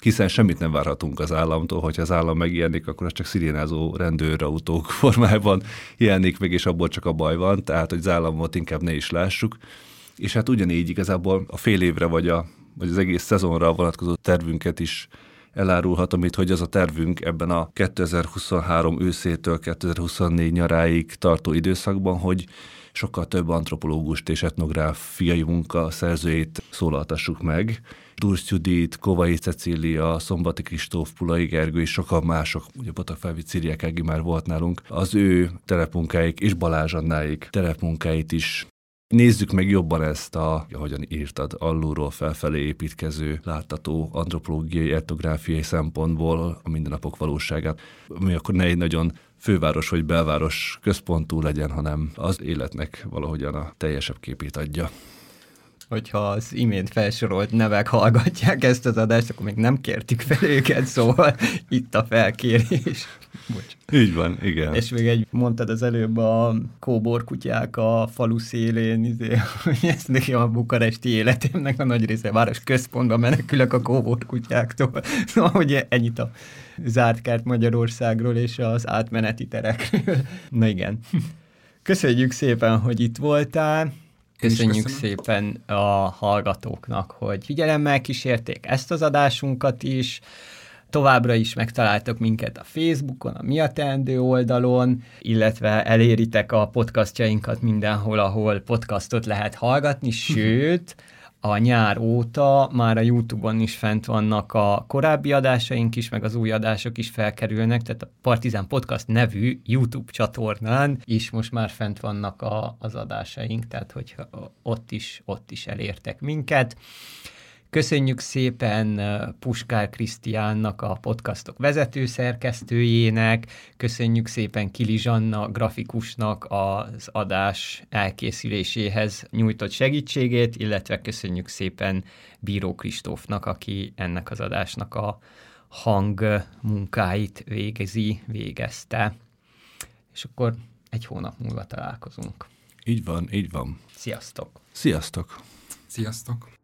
hiszen semmit nem várhatunk az államtól, hogyha az állam megjelenik, akkor az csak szirénázó rendőrautók formájában jelenik meg, és abból csak a baj van, tehát hogy az államot inkább ne is lássuk. És hát ugyanígy igazából a fél évre vagy az egész szezonra vonatkozó tervünket is elárulhatom itt, hogy az a tervünk ebben a 2023 őszétől 2024 nyaráig tartó időszakban, hogy sokkal több antropológust és etnográfiai munka szerzőjét szólaltassuk meg. Durst Judit, Kovai Cecília, Szombati Kristóf, Pulai Gergő és sokan mások, ugye Patakfalvi-Czirják Ágnes már volt nálunk, az ő terepmunkáik és Balázs Annáik terepmunkáit is. Nézzük meg jobban ezt ahogyan írtad, alulról felfelé építkező, látható antropológiai, etnográfiai szempontból a mindennapok valóságát, ami akkor ne egy nagyon főváros vagy belváros központú legyen, hanem az életnek valahogyan a teljesebb képét adja. Hogyha az imént felsorolt nevek hallgatják ezt az adást, akkor még nem kértük fel őket, szóval itt a felkérés. Bocs. Így van, igen. És még mondtad az előbb a kóborkutyák a falu szélén, hogy ez nekem a bukaresti életemnek a nagy része, a város központban menekülök a kóborkutyáktól. Na, ugye ennyit a Zártkert-Magyarországról és az átmeneti terekről. Na igen. Köszönjük szépen, hogy itt voltál. Köszönjük szépen a hallgatóknak, hogy figyelemmel kísérték ezt az adásunkat is. Továbbra is megtaláltok minket a Facebookon, a Mi a Teendő oldalon, illetve eléritek a podcastjainkat mindenhol, ahol podcastot lehet hallgatni, sőt, a nyár óta már a YouTube-on is fent vannak a korábbi adásaink is, meg az új adások is felkerülnek, tehát a Partizán Podcast nevű YouTube csatornán is most már fent vannak az adásaink, tehát hogy ott is elértek minket. Köszönjük szépen Puskár Krisztiánnak, a podcastok vezetőszerkesztőjének, köszönjük szépen Kili Zsanna grafikusnak az adás elkészüléséhez nyújtott segítségét, illetve köszönjük szépen Bíró Kristófnak, aki ennek az adásnak a hangmunkáit végezte. És akkor egy hónap múlva találkozunk. Így van, így van. Sziasztok! Sziasztok! Sziasztok!